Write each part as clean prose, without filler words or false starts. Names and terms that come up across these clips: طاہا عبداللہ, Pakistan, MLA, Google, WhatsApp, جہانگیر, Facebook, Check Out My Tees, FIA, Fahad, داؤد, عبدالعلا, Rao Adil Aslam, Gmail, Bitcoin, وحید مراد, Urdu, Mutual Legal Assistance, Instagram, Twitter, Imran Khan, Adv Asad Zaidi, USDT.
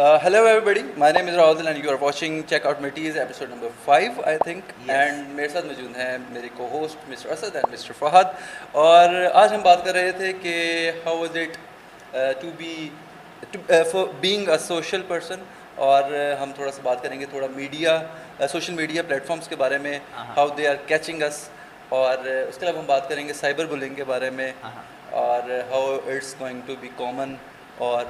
Hello everybody, my name is Rao Adil and you are watching Check Out My Tees, episode number 5 I think. Yes. And میرے ساتھ موجود ہیں میرے کو host mister Asad and mister Fahad. اور آج ہم بات کر رہے تھے کہ how was it to be for being a social person. اور ہم تھوڑا سا بات کریں گے تھوڑا media, social media plate forms کے بارے میں, how they are catching us. اور اس کے علاوہ ہم بات کریں گے سائبر بلنگ کے بارے میں اور how it's going to be common. اور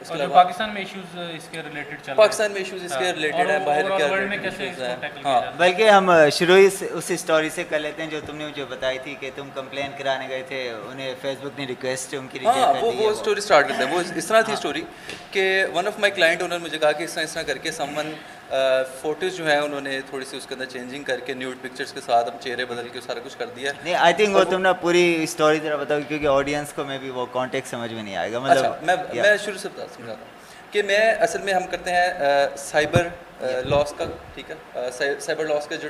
اس کے علاوہ پاکستان میں ایشوز اس کے ریلیٹڈ چل رہے ہیں, پاکستان میں ایشوز اس کے ریلیٹڈ ہیں, باہر کیا ورلڈ میں کیسے اس کو ٹیکل کیا جائے. بلکہ ہم شروع اس اسٹوری سے کر لیتے ہیں جو تم نے مجھے بتائی تھی کہ تم کمپلین کرانے گئے تھے, انہیں فیس بک نے ریکویسٹ ان کی ریجیکٹ کر دی. ہاں, وہ اسٹوری سٹارٹ کرتے ہیں. وہ اس طرح تھی اسٹوری کہ ون آف مائی کلائنٹ, انہوں نے مجھے کہا کہ اس طرح کر کے سمن فوٹوز جو ہیں انہوں نے تھوڑی سی اس کے اندر چینجنگ کر کے نیوڈ پکچرس کے ساتھ ہم چہرے بدل کے سارا کچھ کر دیا. نہیں, آئی تھنک وہ تم نے پوری اسٹوری ذرا بتاؤ کیونکہ آڈینس کو میں بھی وہ کانٹیکٹ سمجھ میں نہیں آئے گا. مطلب میں شروع سے بتا سمجھاتا ہوں کہ میں اصل میں ہم کرتے ہیں سائبر لاس کا, ٹھیک ہے, سائبر لاس کا جو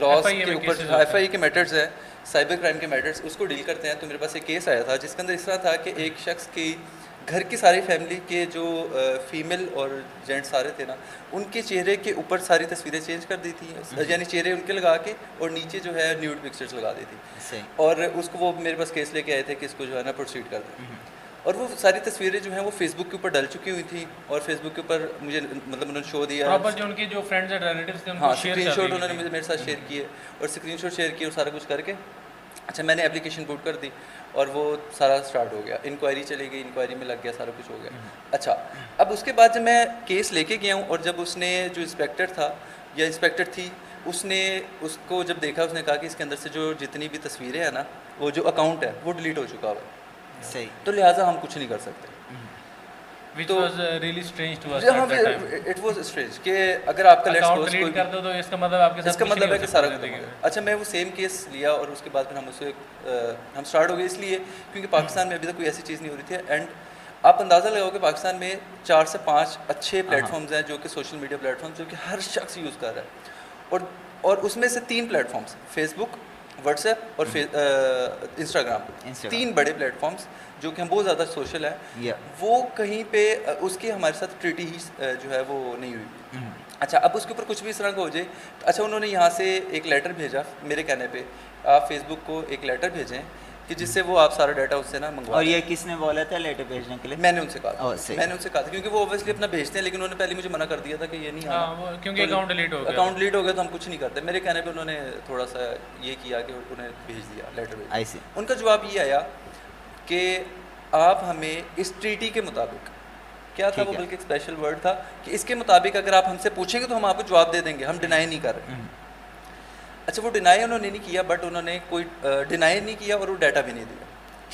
لاس کے اوپر ایف آئی اے کے میٹرز ہیں, سائبر کرائم کے میٹرز, اس کو ڈیل کرتے ہیں. تو میرے پاس ایک کیس آیا تھا جس کے اندر اس طرح تھا کہ ایک شخص کی گھر کی ساری فیملی کے جو فیمیل اور جینٹ سارے تھے نا, ان کے چہرے کے اوپر ساری تصویریں چینج کر دی تھیں, یعنی چہرے ان کے لگا کے اور نیچے جو ہے نیوڈ پکچرز لگا دی تھی. اور اس کو وہ میرے پاس کیس لے کے آئے تھے کہ اس کو جو ہے نا پروسیڈ کر دیں. اور وہ ساری تصویریں جو ہیں وہ فیس بک کے اوپر ڈل چکی ہوئی تھیں اور فیس بک کے اوپر مجھے مطلب انہوں نے شو دیا. ان کے جو فرینڈز اور ریلیٹیوز تھے ان کو اسکرین شاٹ انہوں نے میرے ساتھ شیئر کیے اور اسکرین شاٹ شیئر کیے اور سارا کچھ کر کے اچھا میں نے اپلیکیشن بوٹ کر دی اور وہ سارا اسٹارٹ ہو گیا. انکوائری چلی گئی, انکوائری میں لگ گیا, سارا کچھ ہو گیا. اچھا, اب اس کے بعد جب میں کیس لے کے گیا ہوں اور جب اس نے جو انسپیکٹر تھا یا انسپیکٹر تھی, اس نے اس کو جب دیکھا, اس نے کہا کہ اس کے اندر سے جو جتنی بھی تصویریں ہیں نا, وہ جو اکاؤنٹ ہے وہ ڈیلیٹ ہو چکا ہوا ہے. صحیح, تو لہٰذا ہم کچھ نہیں کر سکتے. Which was really strange to us at that time. It was strange کہ اگر آپ کا account delete کر دو تو اس کا مطلب آپ کے ساتھ, اس کا مطلب ہے کہ سارا کچھ. اچھا, میں وہ سیم کیس لیا اور اس کے بعد پھر ہم اسے ہم اسٹارٹ ہو گئے اس لیے کیونکہ پاکستان میں ابھی تک کوئی ایسی چیز نہیں ہو رہی تھی. اینڈ آپ اندازہ لگاؤ کہ پاکستان میں 4 سے 5 اچھے پلیٹ فارمز ہیں جو کہ سوشل میڈیا پلیٹ فارمز جو کہ ہر شخص یوز کر رہا ہے. اور اس میں سے 3 platforms, Facebook, WhatsApp اور انسٹاگرام, 3 بڑے پلیٹ فارمس جو کہ ہم بہت زیادہ سوشل ہیں, وہ کہیں پہ اس کی ہمارے ساتھ ٹریٹی ہی جو ہے وہ نہیں ہوئی. اچھا, اب اس کے اوپر کچھ بھی اس طرح کا ہو جائے. اچھا, انہوں نے یہاں سے ایک لیٹر بھیجا میرے کہنے پہ, آپ فیس بک کو ایک لیٹر بھیجیں کہ جس سے وہ آپ سارا ڈیٹا اس سے نا منگوا. اور یہ کس نے بولا تھا لیٹر بھیجنے کے لیے؟ میں نے ان سے کہا تھا کیونکہ وہ اوبویسلی اپنا بھیجتے ہیں, لیکن انہوں نے پہلے مجھے منع کر دیا تھا کہ یہ نہیں آنا کیونکہ اکاؤنٹ ڈیلیٹ ہو گیا تو ہم کچھ نہیں کرتے. میرے کہنے پہ انہوں نے تھوڑا سا یہ کیا کہ انہوں نے بھیج دیا لیٹر. ان کا جواب یہ آیا کہ آپ ہمیں اس ٹریٹی کے مطابق, کیا تھا وہ بلکہ ایک اسپیشل ورڈ تھا کہ اس کے مطابق اگر آپ ہم سے پوچھیں گے تو ہم آپ کو جواب دے دیں گے, ہم ڈینائی نہیں کر رہے. اچھا, وہ ڈینائی انہوں نے نہیں کیا, بٹ انہوں نے کوئی ڈینائی نہیں کیا اور وہ ڈیٹا بھی نہیں دیا.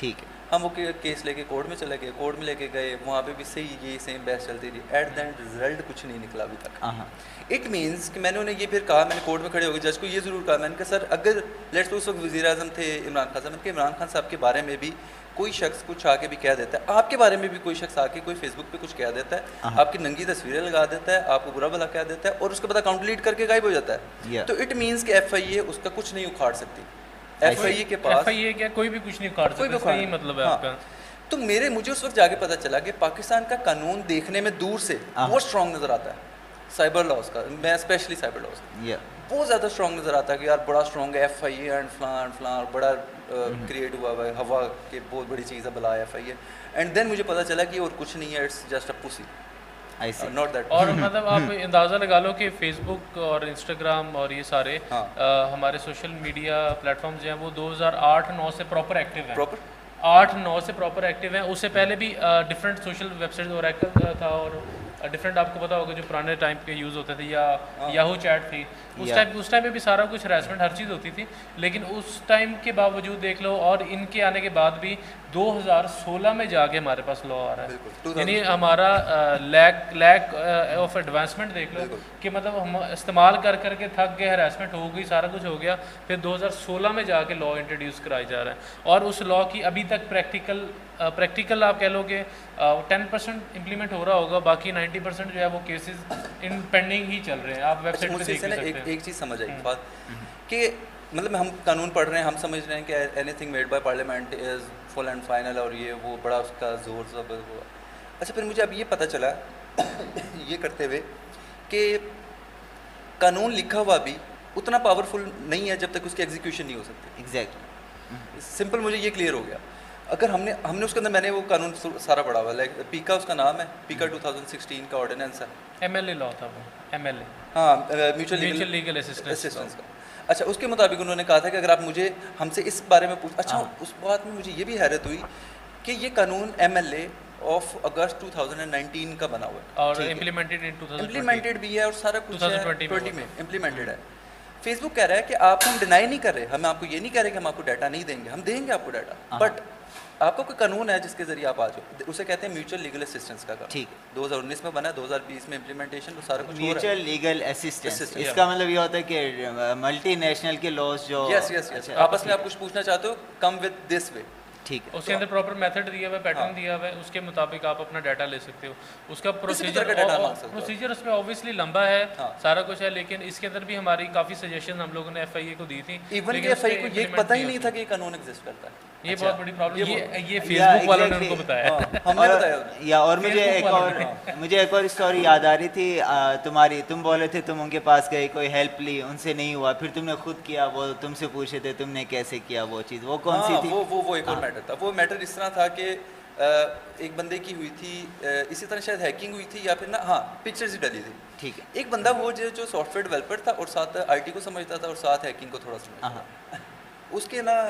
ٹھیک ہے, ہم وہ کیس لے کے کورٹ میں چلے گئے, کورٹ میں لے کے گئے, وہاں پہ بھی صحیح یہ سیم بحث چلتی تھی. ایٹ دا اینڈ رزلٹ کچھ نہیں نکلا ابھی تک. اٹ مینس کہ میں نے انہیں یہ پھر کہا, میں نے کورٹ میں کھڑے ہو گئے جج کو یہ ضرور کہا, میں نے کہا سر اگر لیٹس اس وقت وزیر اعظم تھے عمران خان صاحب, میں نے کہا عمران خان صاحب کے بارے میں بھی کوئی شخص کچھ آ کے بھی کہہ دیتا ہے, آپ کے بارے میں بھی کوئی شخص آ کے کوئی فیس بک پہ کچھ کہہ دیتا ہے, آپ کی ننگی تصویریں لگا دیتا ہے, آپ کو برا بھلا کہہ دیتا ہے اور اس کے بعد اکاؤنٹ ڈیلیٹ کر کے غائب ہو جاتا ہے, تو اٹ مینس کہ ایف آئی اے اس کا کچھ نہیں اکھاڑ سکتی. ایف آئی اے کے پاس کوئی بھی کچھ نہیں اکھاڑ سکتا. یہ مطلب ہے آپ کا. تو مجھے اس وقت جا کے پتہ چلا کہ پاکستان کا قانون دیکھنے میں دور سے بہت اسٹرانگ نظر آتا ہے, سائبر لاس کا, میں اسپیشلی سائبر لاس کا بہت زیادہ اسٹرانگ نظر آتا ہے کہ یار بڑا اسٹرانگ ہے ایف آئی اے اینڈ فلاں بڑا کریٹ ہوا ہوا ہے, ہوا کے بہت بڑی چیز ہے بلا F I A. And then مجھے پتہ چلا کہ اور کچھ نہیں ہے, اٹس جسٹ اے پوسی. اور مطلب آپ اندازہ لگا لو کہ فیس بک اور انسٹاگرام اور یہ سارے ہمارے سوشل میڈیا پلیٹ فارمز جو ہیں وہ 2008-9 سے پراپر ایکٹیو ہیں, 8-9 سے پراپر ایکٹیو ہیں. اس سے پہلے بھی ڈفرینٹ سوشل ویب سائٹس اور ایکٹیو تھا, اور ڈفرینٹ آپ کو پتا ہوگا جو پرانے ٹائم کے یوز ہوتے تھے, یا یاہو چیٹ تھی, اس ٹائم پہ بھی سارا کچھ ہراسمنٹ ہر چیز ہوتی تھی. لیکن اس ٹائم کے باوجود دیکھ لو, اور ان کے آنے کے بعد بھی 2016 میں جا کے ہمارے پاس لا آ رہا ہے, یعنی ہمارا لیک آف ایڈوانسمنٹ دیکھ لو کہ مطلب ہم استعمال کر کر کے تھک گئے, ہراسمنٹ ہو گئی, سارا کچھ ہو گیا, پھر 2016 میں جا کے لا انٹروڈیوس کرایا جا رہا ہے. اور اس لا کی ابھی تک پریکٹیکل آپ کہہ لو کہ 10% امپلیمنٹ ہو رہا ہوگا, باقی 90% جو ہے وہ کیسز ان پینڈنگ ہی چل رہے ہیں. آپ ویب سائٹ پہ دیکھ سکتے ہیں. ایک چیز سمجھ آئی بات کہ مطلب ہم قانون پڑھ رہے ہیں, ہم سمجھ رہے ہیں کہ anything made by parliament is full and final اور یہ وہ بڑا اس کا زور زبر ہوا. اچھا پھر مجھے اب یہ پتہ چلا یہ کرتے ہوئے کہ قانون لکھا ہوا بھی اتنا پاورفل نہیں ہے جب تک اس کی ایگزیکیوشن نہیں ہو سکتی. ایگزیکٹلی سمپل مجھے یہ کلیئر ہو گیا. اگر ہم نے اس کے اندر میں نے وہ قانون سارا پڑھا ہوا لائک پیکا اس کا نام ہے, پیکا 2016 کا آرڈیننس ہے, ایم ایل اے لا تھا وہ, ایم ایل اے ہاں میوچل لیگل اسسٹنس کا. اچھا اس کے مطابق انہوں نے کہا تھا کہ اگر آپ مجھے ہم سے اس بارے میں پوچھ. اچھا اس بات میں مجھے یہ بھی حیرت ہوئی کہ یہ قانون M L A of August 2019 کا بنا ہوا ہے اور امپلیمنٹڈ بھی ہے اور سارا کچھ 2020 میں امپلیمنٹڈ ہے. فیس بک کہہ رہا ہے کہ آپ ہم ڈینائی نہیں کر رہے, ہم آپ کو یہ نہیں کہہ رہے کہ ہم آپ کو ڈیٹا نہیں دیں گے, ہم دیں گے آپ کو ڈیٹا, بٹ آپ کا کوئی قانون ہے جس کے ذریعے آپ آ جاؤ. اسے کہتے ہیں میوچل لیگل اسسٹنس کا. ٹھیک ہے 2019 میں بنا, 2020 میں امپلیمنٹیشن, سارا کچھ میوچل لیگل اسسٹنس. اس کا مطلب یہ ہوتا ہے کہ ملٹی نیشنل کے لاز جو آپس میں آپ کچھ پوچھنا چاہتے ہو کم وتھ دس وے. ٹھیک ہے اس کے اندر پراپر میتھڈ دیا ہوا ہے, پیٹرن دیا ہوا ہے, اس کے مطابق آپ اپنا ڈیٹا لے سکتے ہو. اس کا پروسیجر اس میں اوبویسلی لمبا ہے, سارا کچھ ہے, لیکن اس کے اندر بھی ہماری کافی سجیشن ہم لوگوں نے ایف آئی اے کو دی تھی. ایون کہ ایف آئی اے کو یہ پتہ ہی نہیں تھا کہ یہ قانون ایگزسٹ کرتا ہے. یہ بہت بڑی پرابلم ہے, یہ فیس بک والوں نے ان کو بتایا, ہم نے بتایا. یا اور مجھے ایک اور اسٹوری یاد آ رہی تھی تمہاری. تم بولے تھے تم ان کے پاس گئے, کوئی ہیلپ لی, ان سے نہیں ہوا, پھر تم نے خود کیا, وہ تم سے پوچھے تھے تم نے کیسے کیا وہ چیز, وہ کون سی تھی؟ وہ ایک اور میٹر تھا. وہ میٹر اس طرح تھا کہ ایک بندے کی ہوئی تھی, اسی طرح شاید ہیکنگ ہوئی تھی یا پھر نا, ہاں پکچرز ہی ڈلی تھی. ٹھیک ہے ایک بندہ وہ جو سافٹ ویئر ڈیولپر تھا اور ساتھ آئی ٹی کو سمجھتا تھا اور ساتھ ہیکنگ کو تھوڑا سمجھتا, اس کے نا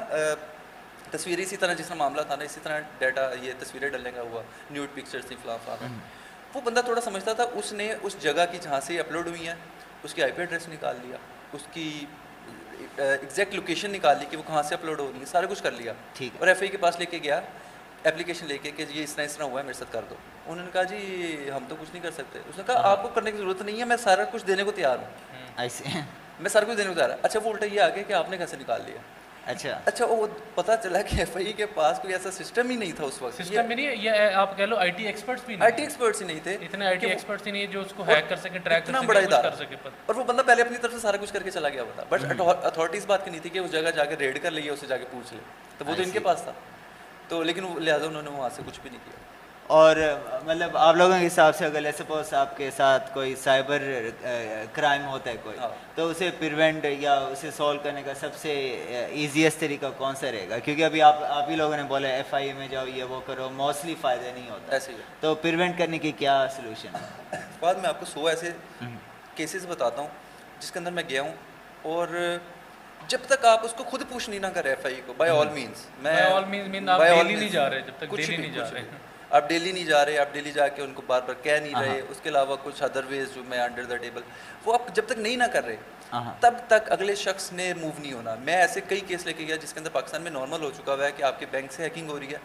تصویریں اسی طرح جس طرح معاملہ تھا نا اسی طرح ڈیٹا, یہ تصویریں ڈلنے کا ہوا, نیوڈ پکچرس تھی فلاں فلاں. وہ بندہ تھوڑا سمجھتا تھا, اس نے اس جگہ کی جہاں سے اپلوڈ ہوئی ہیں اس کی آئی پی ایڈریس نکال لیا, اس کی ایگزیکٹ لوکیشن نکال لی کہ وہ کہاں سے اپلوڈ ہو رہی ہے, سارا کچھ کر لیا. ٹھیک اور ایف آئی کے پاس لے کے گیا اپلیکیشن لے کے کہ یہ اس طرح ہوا ہے, میرے ساتھ کر دو. انہوں نے کہا جی ہم تو کچھ نہیں کر سکتے. اس نے کہا آپ کو کرنے کی ضرورت نہیں ہے, میں سارا کچھ دینے کو تیار ہوں, میں سارا کچھ دینے کو تیار ہوں. اچھا وہ الٹا یہ آ گیا کہ آپ نے کیسے نکال لیا. اچھا وہ پتہ چلا کہ ایف آئی کے پاس کوئی ایسا سسٹم ہی نہیں تھا اس وقت, سسٹم بھی نہیں, یہ آپ کہہ لو آئی ٹی ایکسپرٹس بھی نہیں, تھے اتنے آئی ٹی ایکسپرٹس ہی نہیں جو اس کو ہیک کر سکے, ٹریک کر سکے. اور وہ بندہ پہلے اپنی طرف سے سارا کچھ کر کے چلا گیا ہوتا, بٹ اتھارٹیز بات کی نہیں تھی کہ اس جگہ جا کے ریڈ کر لے, اسے جا کے پوچھ لے, تو وہ تو ان کے پاس تھا, تو لیکن لہٰذا انہوں نے وہاں سے کچھ بھی نہیں کیا. اور مطلب آپ لوگوں کے حساب سے اگر سپوز آپ کے ساتھ کوئی سائبر کرائم ہوتا ہے کوئی, تو اسے پریونٹ یا اسے سولو کرنے کا سب سے ایزیسٹ طریقہ کون سا رہے گا؟ کیونکہ ابھی آپ ہی لوگوں نے بولا ایف آئی اے میں جاؤ, یہ وہ کرو, موسٹلی فائدہ نہیں ہوتا, تو پریونٹ کرنے کی کیا سلوشن ہے؟ بعد میں آپ کو 100 ایسے کیسز بتاتا ہوں جس کے اندر میں گیا ہوں, اور جب تک آپ اس کو خود پوچھ نہیں نہ کریں ایف آئی اے کو, بائی آل مینس, میں آپ ڈیلی نہیں جا رہے, آپ ڈیلی جا کے ان کو بار بار کہہ نہیں رہے. اس کے علاوہ کچھ ادر ویز جو میں انڈر دا ٹیبل, وہ آپ جب تک نہیں نہ کر رہے تب تک اگلے شخص نے موو نہیں ہونا. میں ایسے کئی کیس لے کے گیا جس کے اندر پاکستان میں نارمل ہو چکا ہوا ہے کہ آپ کے بینک سے ہیکنگ ہو رہی ہے,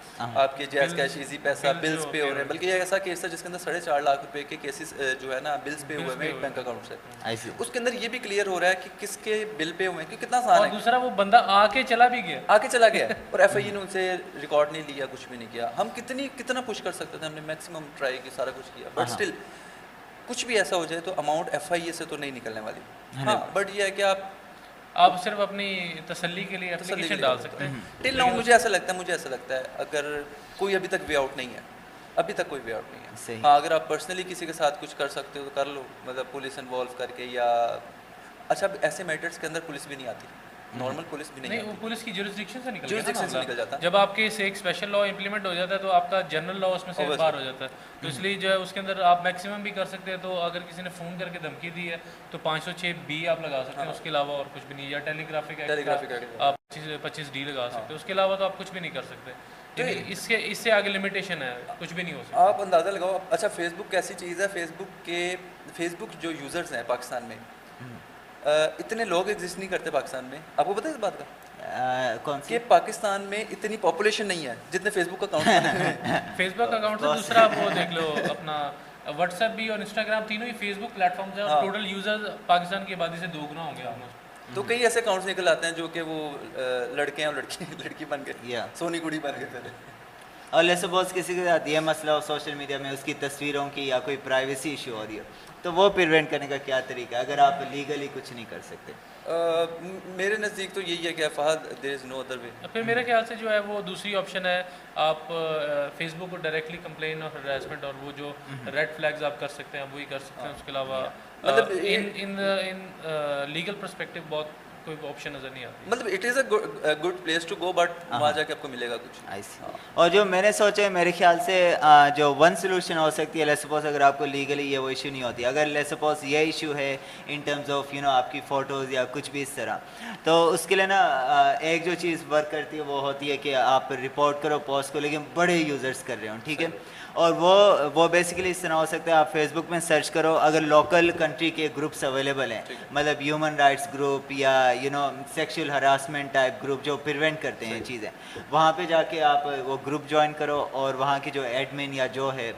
آپ کے JazzCash Easypaisa bills pay ہو رہے ہیں, بلکہ یہ ایسا کیس تھا جس کے اندر 4.5 لاکھ روپے کے کیسز جو ہے نا بلز پے ہوئے ہیں بینک اکاؤنٹ سے. اس کے اندر یہ بھی کلیئر ہو رہا ہے کہ کس کے بل پے ہوئے ہیں, کیونکہ کتنا آسان ہے. دوسرا وہ بندہ آ کے چلا گیا اور ایف آئی اے نے ان سے ریکارڈ نہیں لیا, کچھ بھی نہیں کیا. ہم کتنا پوچھ کر سکتے تھے, ہم نے میکسیمم ٹرائی کی, سارا کچھ کیا, بٹ اسٹل کچھ بھی ایسا ہو جائے تو اماؤنٹ ایف آئی اے سے تو نہیں نکلنے والی. ہاں بٹ یہ ہے کہ آپ صرف اپنی تسلی کے لیے اپلیکیشن ڈال سکتے ہیں. ٹل ناؤ مجھے ایسا لگتا ہے اگر کوئی ابھی تک کوئی وے آؤٹ نہیں ہے. ہاں اگر آپ پرسنلی کسی کے ساتھ کچھ کر سکتے ہو تو کر لو, مطلب پولیس انوالو کر کے, یا اچھا ایسے میٹرس کے اندر پولیس بھی نہیں آتی, نارمل پولیس بھی نہیں, وہ پولیس کی جورسڈکشن سے نکل جاتا ہے. جب آپ کے سے ایک اسپیشل لا امپلیمنٹ ہو جاتا ہے تو آپ کا جنرل لا اس میں سے باہر ہو جاتا ہے, تو اس لیے جو ہے اس کے اندر آپ میکسیمم بھی کر سکتے ہیں. تو اگر کسی نے فون کر کے دھمکی دی ہے تو 506B آپ لگا سکتے ہیں, اس کے علاوہ اور کچھ بھی نہیں, یا ٹیلی گرافک آپ 25D لگا سکتے ہیں, اس کے علاوہ تو آپ کچھ بھی نہیں کر سکتے. اس سے آگے لمیٹیشن ہے, کچھ بھی نہیں ہو سکتا. آپ اندازہ لگاؤ. اچھا فیس بک کیسی چیز ہے, فیس بک جو یوزرس ہیں پاکستان میں, اتنے لوگ ایگزسٹ نہیں کرتے پاکستان میں. آپ کو پتہ ہے اس بات کا کہ پاکستان میں اتنی پاپولیشن نہیں ہے جتنے فیس بک اکاؤنٹ ہیں. فیس بک اکاؤنٹ سے دوسرا آپ وہ دیکھ لو, اپنا واٹس ایپ بھی اور انسٹاگرام تینوں ہی فیس بک پلیٹ فارمز ہیں, اور ٹوٹل یوزرز پاکستان کی آبادی سے دوگنا ہو گیا. تو کئی ایسے اکاؤنٹس نکل آتے ہیں جو کہ وہ لڑکے ہیں اور لڑکی بن گئے, سونی گڑی بن گئے. اور لیٹ سپوز کسی کے ساتھ یہ مسئلہ ہو سوشل میڈیا میں اس کی تصویروں کی یا کوئی پرائیویسی ایشو ہو رہی ہو تو وہ پریونٹ کرنے کا کیا طریقہ ہے اگر آپ لیگلی کچھ نہیں کر سکتے؟ میرے نزدیک تو یہی ہے کہ فہد دیر از نو ادر وے. پھر میرے خیال سے جو ہے وہ دوسری آپشن ہے, آپ فیس بک کو ڈائریکٹلی کمپلین اور ہراسمنٹ اور وہ جو ریڈ فلیگز آپ کر سکتے ہیں وہی کر سکتے ہیں. اس کے علاوہ ان لیگل پرسپیکٹو بہت کوئی آپشن نظر نہیں آتی. مطلب it is a good place to go but وہاں جا کے آپ کو ملے گا کچھ. اور جو میں نے سوچا ہے میرے خیال سے جو ون سولوشن ہو سکتی ہے, لیٹ سپوز اگر آپ کو لیگلی یہ وہ ایشو نہیں ہوتی, اگر لیٹ سپوز یہ ایشو ہے in terms of you know آپ کی فوٹوز یا کچھ بھی اس طرح, تو اس کے لیے نا ایک جو چیز ورک کرتی ہے وہ ہوتی ہے کہ آپ رپورٹ کرو پوسٹ کو لیکن بڑے یوزرس کر رہے ہوں, ٹھیک ہے, اور وہ بیسیکلی اس طرح ہو سکتا ہے آپ فیس بک میں سرچ کرو اگر لوکل کنٹری کے گروپس اویلیبل ہیں, مطلب ہیومن رائٹس گروپ یا you know sexual harassment type group جو پریونٹ کرتے ہیں چیزیں, وہاں پہ جا کے آپ وہ گروپ جوائن کرو اور وہاں کی جو ایڈمن یا جو ہے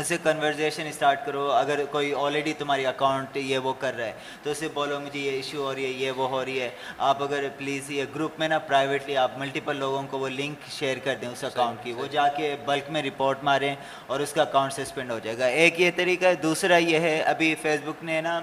اس سے کنورزیشن اسٹارٹ کرو. اگر کوئی آلریڈی تمہاری اکاؤنٹ یہ وہ کر رہا ہے تو اسے بولو مجھے یہ ایشو ہو رہی ہے یہ وہ ہو رہی ہے, آپ اگر پلیز یہ گروپ میں نا پرائیویٹلی آپ ملٹیپل لوگوں کو وہ لنک شیئر کر دیں اس اکاؤنٹ کی, وہ جا کے بلک میں رپورٹ ماریں اور اس کا اکاؤنٹ سسپینڈ ہو جائے گا. ایک یہ طریقہ ہے. دوسرا یہ ہے ابھی فیس بک نے نا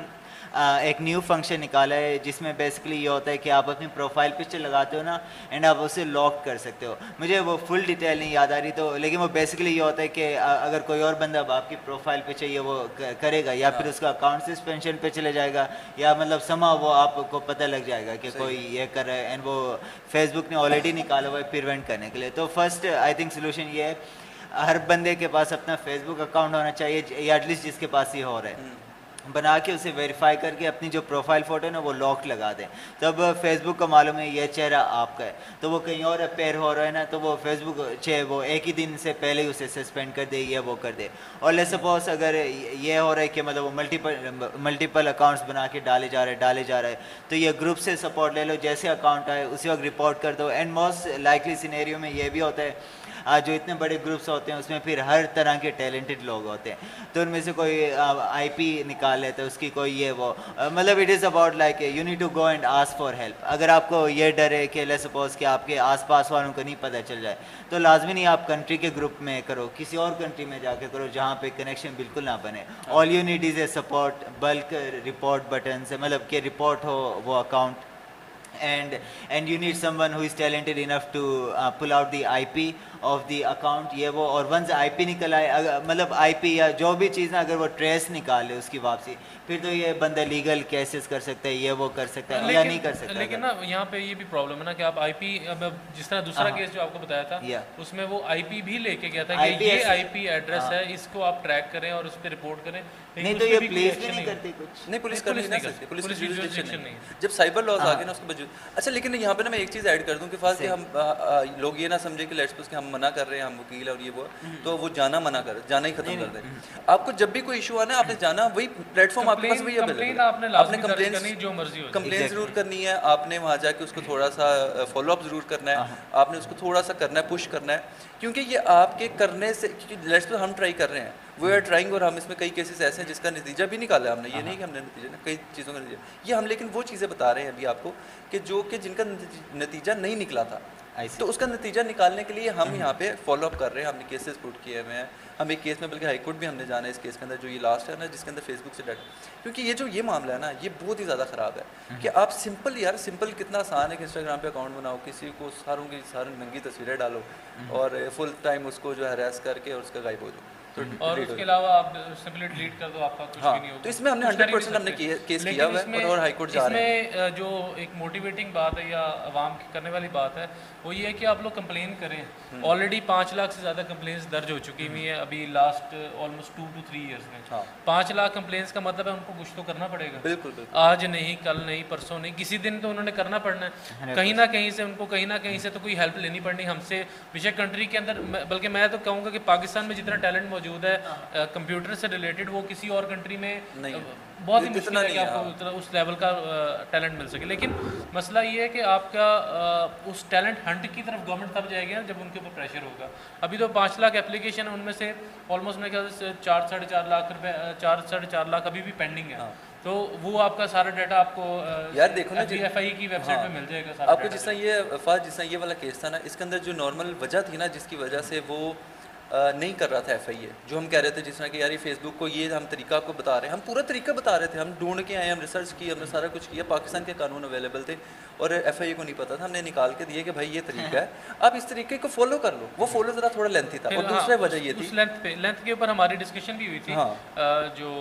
ایک نیو فنکشن نکالا ہے جس میں بیسیکلی یہ ہوتا ہے کہ آپ اپنی پروفائل پکچر لگاتے ہو نا اینڈ آپ اسے لاک کر سکتے ہو. مجھے وہ فل ڈیٹیل نہیں یاد آ رہی تو, لیکن وہ بیسیکلی یہ ہوتا ہے کہ اگر کوئی اور بندہ آپ کی پروفائل پہ چاہیے وہ کرے گا یا پھر اس کا اکاؤنٹ سسپینشن پہ چلے جائے گا یا مطلب سما وہ آپ کو پتہ لگ جائے گا کہ کوئی یہ کر رہا ہے, اینڈ وہ فیس بک نے آلریڈی نکالا ہوا ہے پریونٹ کرنے کے لیے. تو فرسٹ آئی تھنک سلوشن یہ ہے ہر بندے کے پاس اپنا فیس بک اکاؤنٹ ہونا چاہیے یا ایٹ لیسٹ جس کے پاس یہ ہو رہا ہے, بنا کے اسے ویریفائی کر کے اپنی جو پروفائل فوٹو ہے نا وہ لاک لگا دیں. تب فیس بک کو معلوم ہے یہ چہرہ آپ کا ہے, تو وہ کہیں اور اپیئر ہو رہا ہے نا تو وہ فیس بک وہ ایک ہی دن سے پہلے ہی اسے سسپینڈ کر دے یا وہ کر دے. اور لیٹ سپوز اگر یہ ہو رہا ہے کہ مطلب وہ ملٹیپل اکاؤنٹس بنا کے ڈالے جا رہے تو یہ گروپ سے سپورٹ لے لو, جیسے اکاؤنٹ آئے اسی وقت رپورٹ کر دو. اینڈ موسٹ لائکلی سینیریو میں یہ بھی ہوتا ہے جو اتنے بڑے گروپس ہوتے ہیں اس میں پھر ہر طرح کے ٹیلنٹڈ لوگ ہوتے ہیں تو ان میں سے کوئی آئی پی نکال لیتا ہے اس کی کوئی یہ وہ, مطلب it is about like you need to go and ask for help. اگر آپ کو یہ ڈر ہے کہ لیٹ سپوز کہ آپ کے آس پاس والوں کو نہیں پتہ چل جائے تو لازمی نہیں آپ کنٹری کے گروپ میں کرو, کسی اور کنٹری میں جا کے کرو جہاں پہ کنیکشن بالکل نہ بنے. All you need is a support block report button سے, مطلب کہ رپورٹ ہو وہ account and you need someone who is talented enough to pull out the IP of the account یہ وہ, اور ونس آئی پی نکل آئے مطلب آئی پی یا جو بھی چیز نا اگر وہ ٹریس نکال لے اس کی واپسی, پھر تو یہ بندہ لیگل کیسز کر سکتا ہے یہ وہ کر سکتا ہے یا نہیں کر سکتا. لیکن نا یہاں پہ یہ بھی پرابلم ہے نا کہ آپ آئی پی جس طرح دوسرا کیس جو آپ کو بتایا تھا اس میں وہ آئی پی بھی لے کے گیا تھا کہ یہ آئی پی ایڈریس ہے اس کو آپ ٹریک کریں اور اس پہ رپورٹ کریں, نہیں تو یہ پولیس نہیں کرتی کچھ, نہیں پولیس نہیں کرتی, پولیس کی جوریسڈکشن نہیں جب سائبر لاز آ گئے نا اس کے باوجود. اچھا لیکن یہاں پہ نا میں ایک چیز ایڈ کر دوں کہ فاض کہ ہم لوگ یہ نہ سمجھے کہ لیٹس سپوز کہ ہم منع کر رہے ہیں ہم وکیل اور یہ وہ, تو وہ جانا منع کر جانا ہی ختم کر دیں. آپ کو جب بھی کوئی ایشو آنا ہے آپ نے جانا, وہی پلیٹ فارم آپ کے پاس وہی اویلیبل ہے, آپ نے کمپلین ضرور کرنی ہے, آپ نے وہاں جا کے اس کو تھوڑا سا فالو اپ ضرور کرنا ہے, آپ نے اس کو تھوڑا سا کرنا ہے پش کرنا ہے, کیونکہ یہ آپ کے کرنے سے لیٹس ہم ٹرائی کر رہے ہیں وی آر ٹرائنگ, اور ہم اس میں کئی کیسز ایسے ہیں جس کا نتیجہ بھی نکالا ہم نے, یہ نہیں کہ ہم نے نتیجہ نا کئی چیزوں کا نتیجہ یہ ہم, لیکن وہ چیزیں بتا رہے ہیں ابھی آپ کو کہ جو کہ جن کا نتیجہ نہیں نکلا تھا تو اس کا نتیجہ نکالنے کے لیے ہم یہاں پہ فالو اپ کر رہے ہیں, ہم نے کیسز پٹ کیے ہوئے ہیں, ہم ایک کیس میں بلکہ ہائی کورٹ بھی ہم نے جانا ہے اس کیس کے اندر جو یہ لاسٹ ہے نا جس کے اندر فیس بک سے ڈر, کیونکہ یہ جو یہ معاملہ ہے نا یہ بہت ہی زیادہ خراب ہے کہ آپ سمپل یار سمپل کتنا آسان ہے کہ انسٹاگرام پہ اکاؤنٹ بناؤ, کسی کو ساروں کی ساری ننگی تصویریں ڈالو اور فل ٹائم اس کو جو ہراس کر کے اور اس کا غائب ہو جاؤ, اور اس کے علاوہ آپ سمپلی ڈیلیٹ کر دو آپ کا کچھ بھی نہیں ہوگا. تو اس میں ہم نے 100% ہم نے کیس کیا ہے اور ہائی کورٹ جا رہے ہیں. اس میں جو ایک موٹیویٹنگ بات ہے یا عوام کی کرنے والی بات ہے وہ یہ ہے کہ آپ لوگ کمپلین کریں. آلریڈی 5 لاکھ سے زیادہ کمپلینس درج ہو چکی ہوئی ہیں ابھی لاسٹ آلموسٹ 2 to 3 years میں. 5 لاکھ کمپلینس کا مطلب ہے ان کو کچھ تو کرنا پڑے گا, بالکل آج نہیں کل نہیں پرسوں نہیں کسی دن تو انہوں نے کرنا پڑنا ہے, کہیں نہ کہیں سے ان کو کہیں نہ کہیں سے تو کوئی ہیلپ لینی پڑنی ہم سے, بے شک کنٹری کے اندر, بلکہ میں تو کہوں گا کہ پاکستان میں جتنا ٹیلنٹ موجود موجود ہے کمپیوٹر سے ریلیٹڈ, وہ کسی اور کنٹری میں بہت ہی مشکل ہے کہ آپ کو اس لیول کا ٹیلنٹ مل سکے. لیکن مسئلہ یہ ہے کہ آپ کا اس ٹیلنٹ ہنٹ کی طرف گورنمنٹ تب جائے گی جب ان کے اوپر پریشر ہوگا. ابھی تو 5 لاکھ اپلیکیشن ہیں, ان میں سے آلموسٹ میرے خیال سے 4.5 لاکھ روپے 4.5 لاکھ ابھی بھی پینڈنگ ہے. تو وہ آپ کا سارا ڈیٹا آپ کو یار دیکھو نا جی ایف آئی کی ویب سائٹ پہ مل جائے گا آپ کو. جس طرح یہ فہد جس طرح یہ والا کیس تھا نا, اس کے اندر جو نارمل وجہ تھی نا جس کی وجہ سے وہ نہیں کر رہا تھا ایف آئی اے, جو ہم کہہ رہے تھے جس طرح کہ یار یہ فیس بک کو یہ ہم طریقہ آپ کو بتا رہے ہیں, ہم پورا طریقہ بتا رہے تھے, ہم ڈھونڈ کے آئے, ہم ریسرچ کی, ہم نے سارا کچھ کیا, پاکستان کے قانون اویلیبل تھے اور ایف آئی اے کو نہیں پتا تھا, ہم نے نکال کے دیے کہ بھائی یہ طریقہ ہے, آپ اس طریقے کو فالو کر لو. وہ فالو ذرا تھوڑا لینتھی تھا. اور دوسرا وجہ یہ تھی لینتھ کے اوپر ہماری ڈسکشن بھی ہوئی تھی جو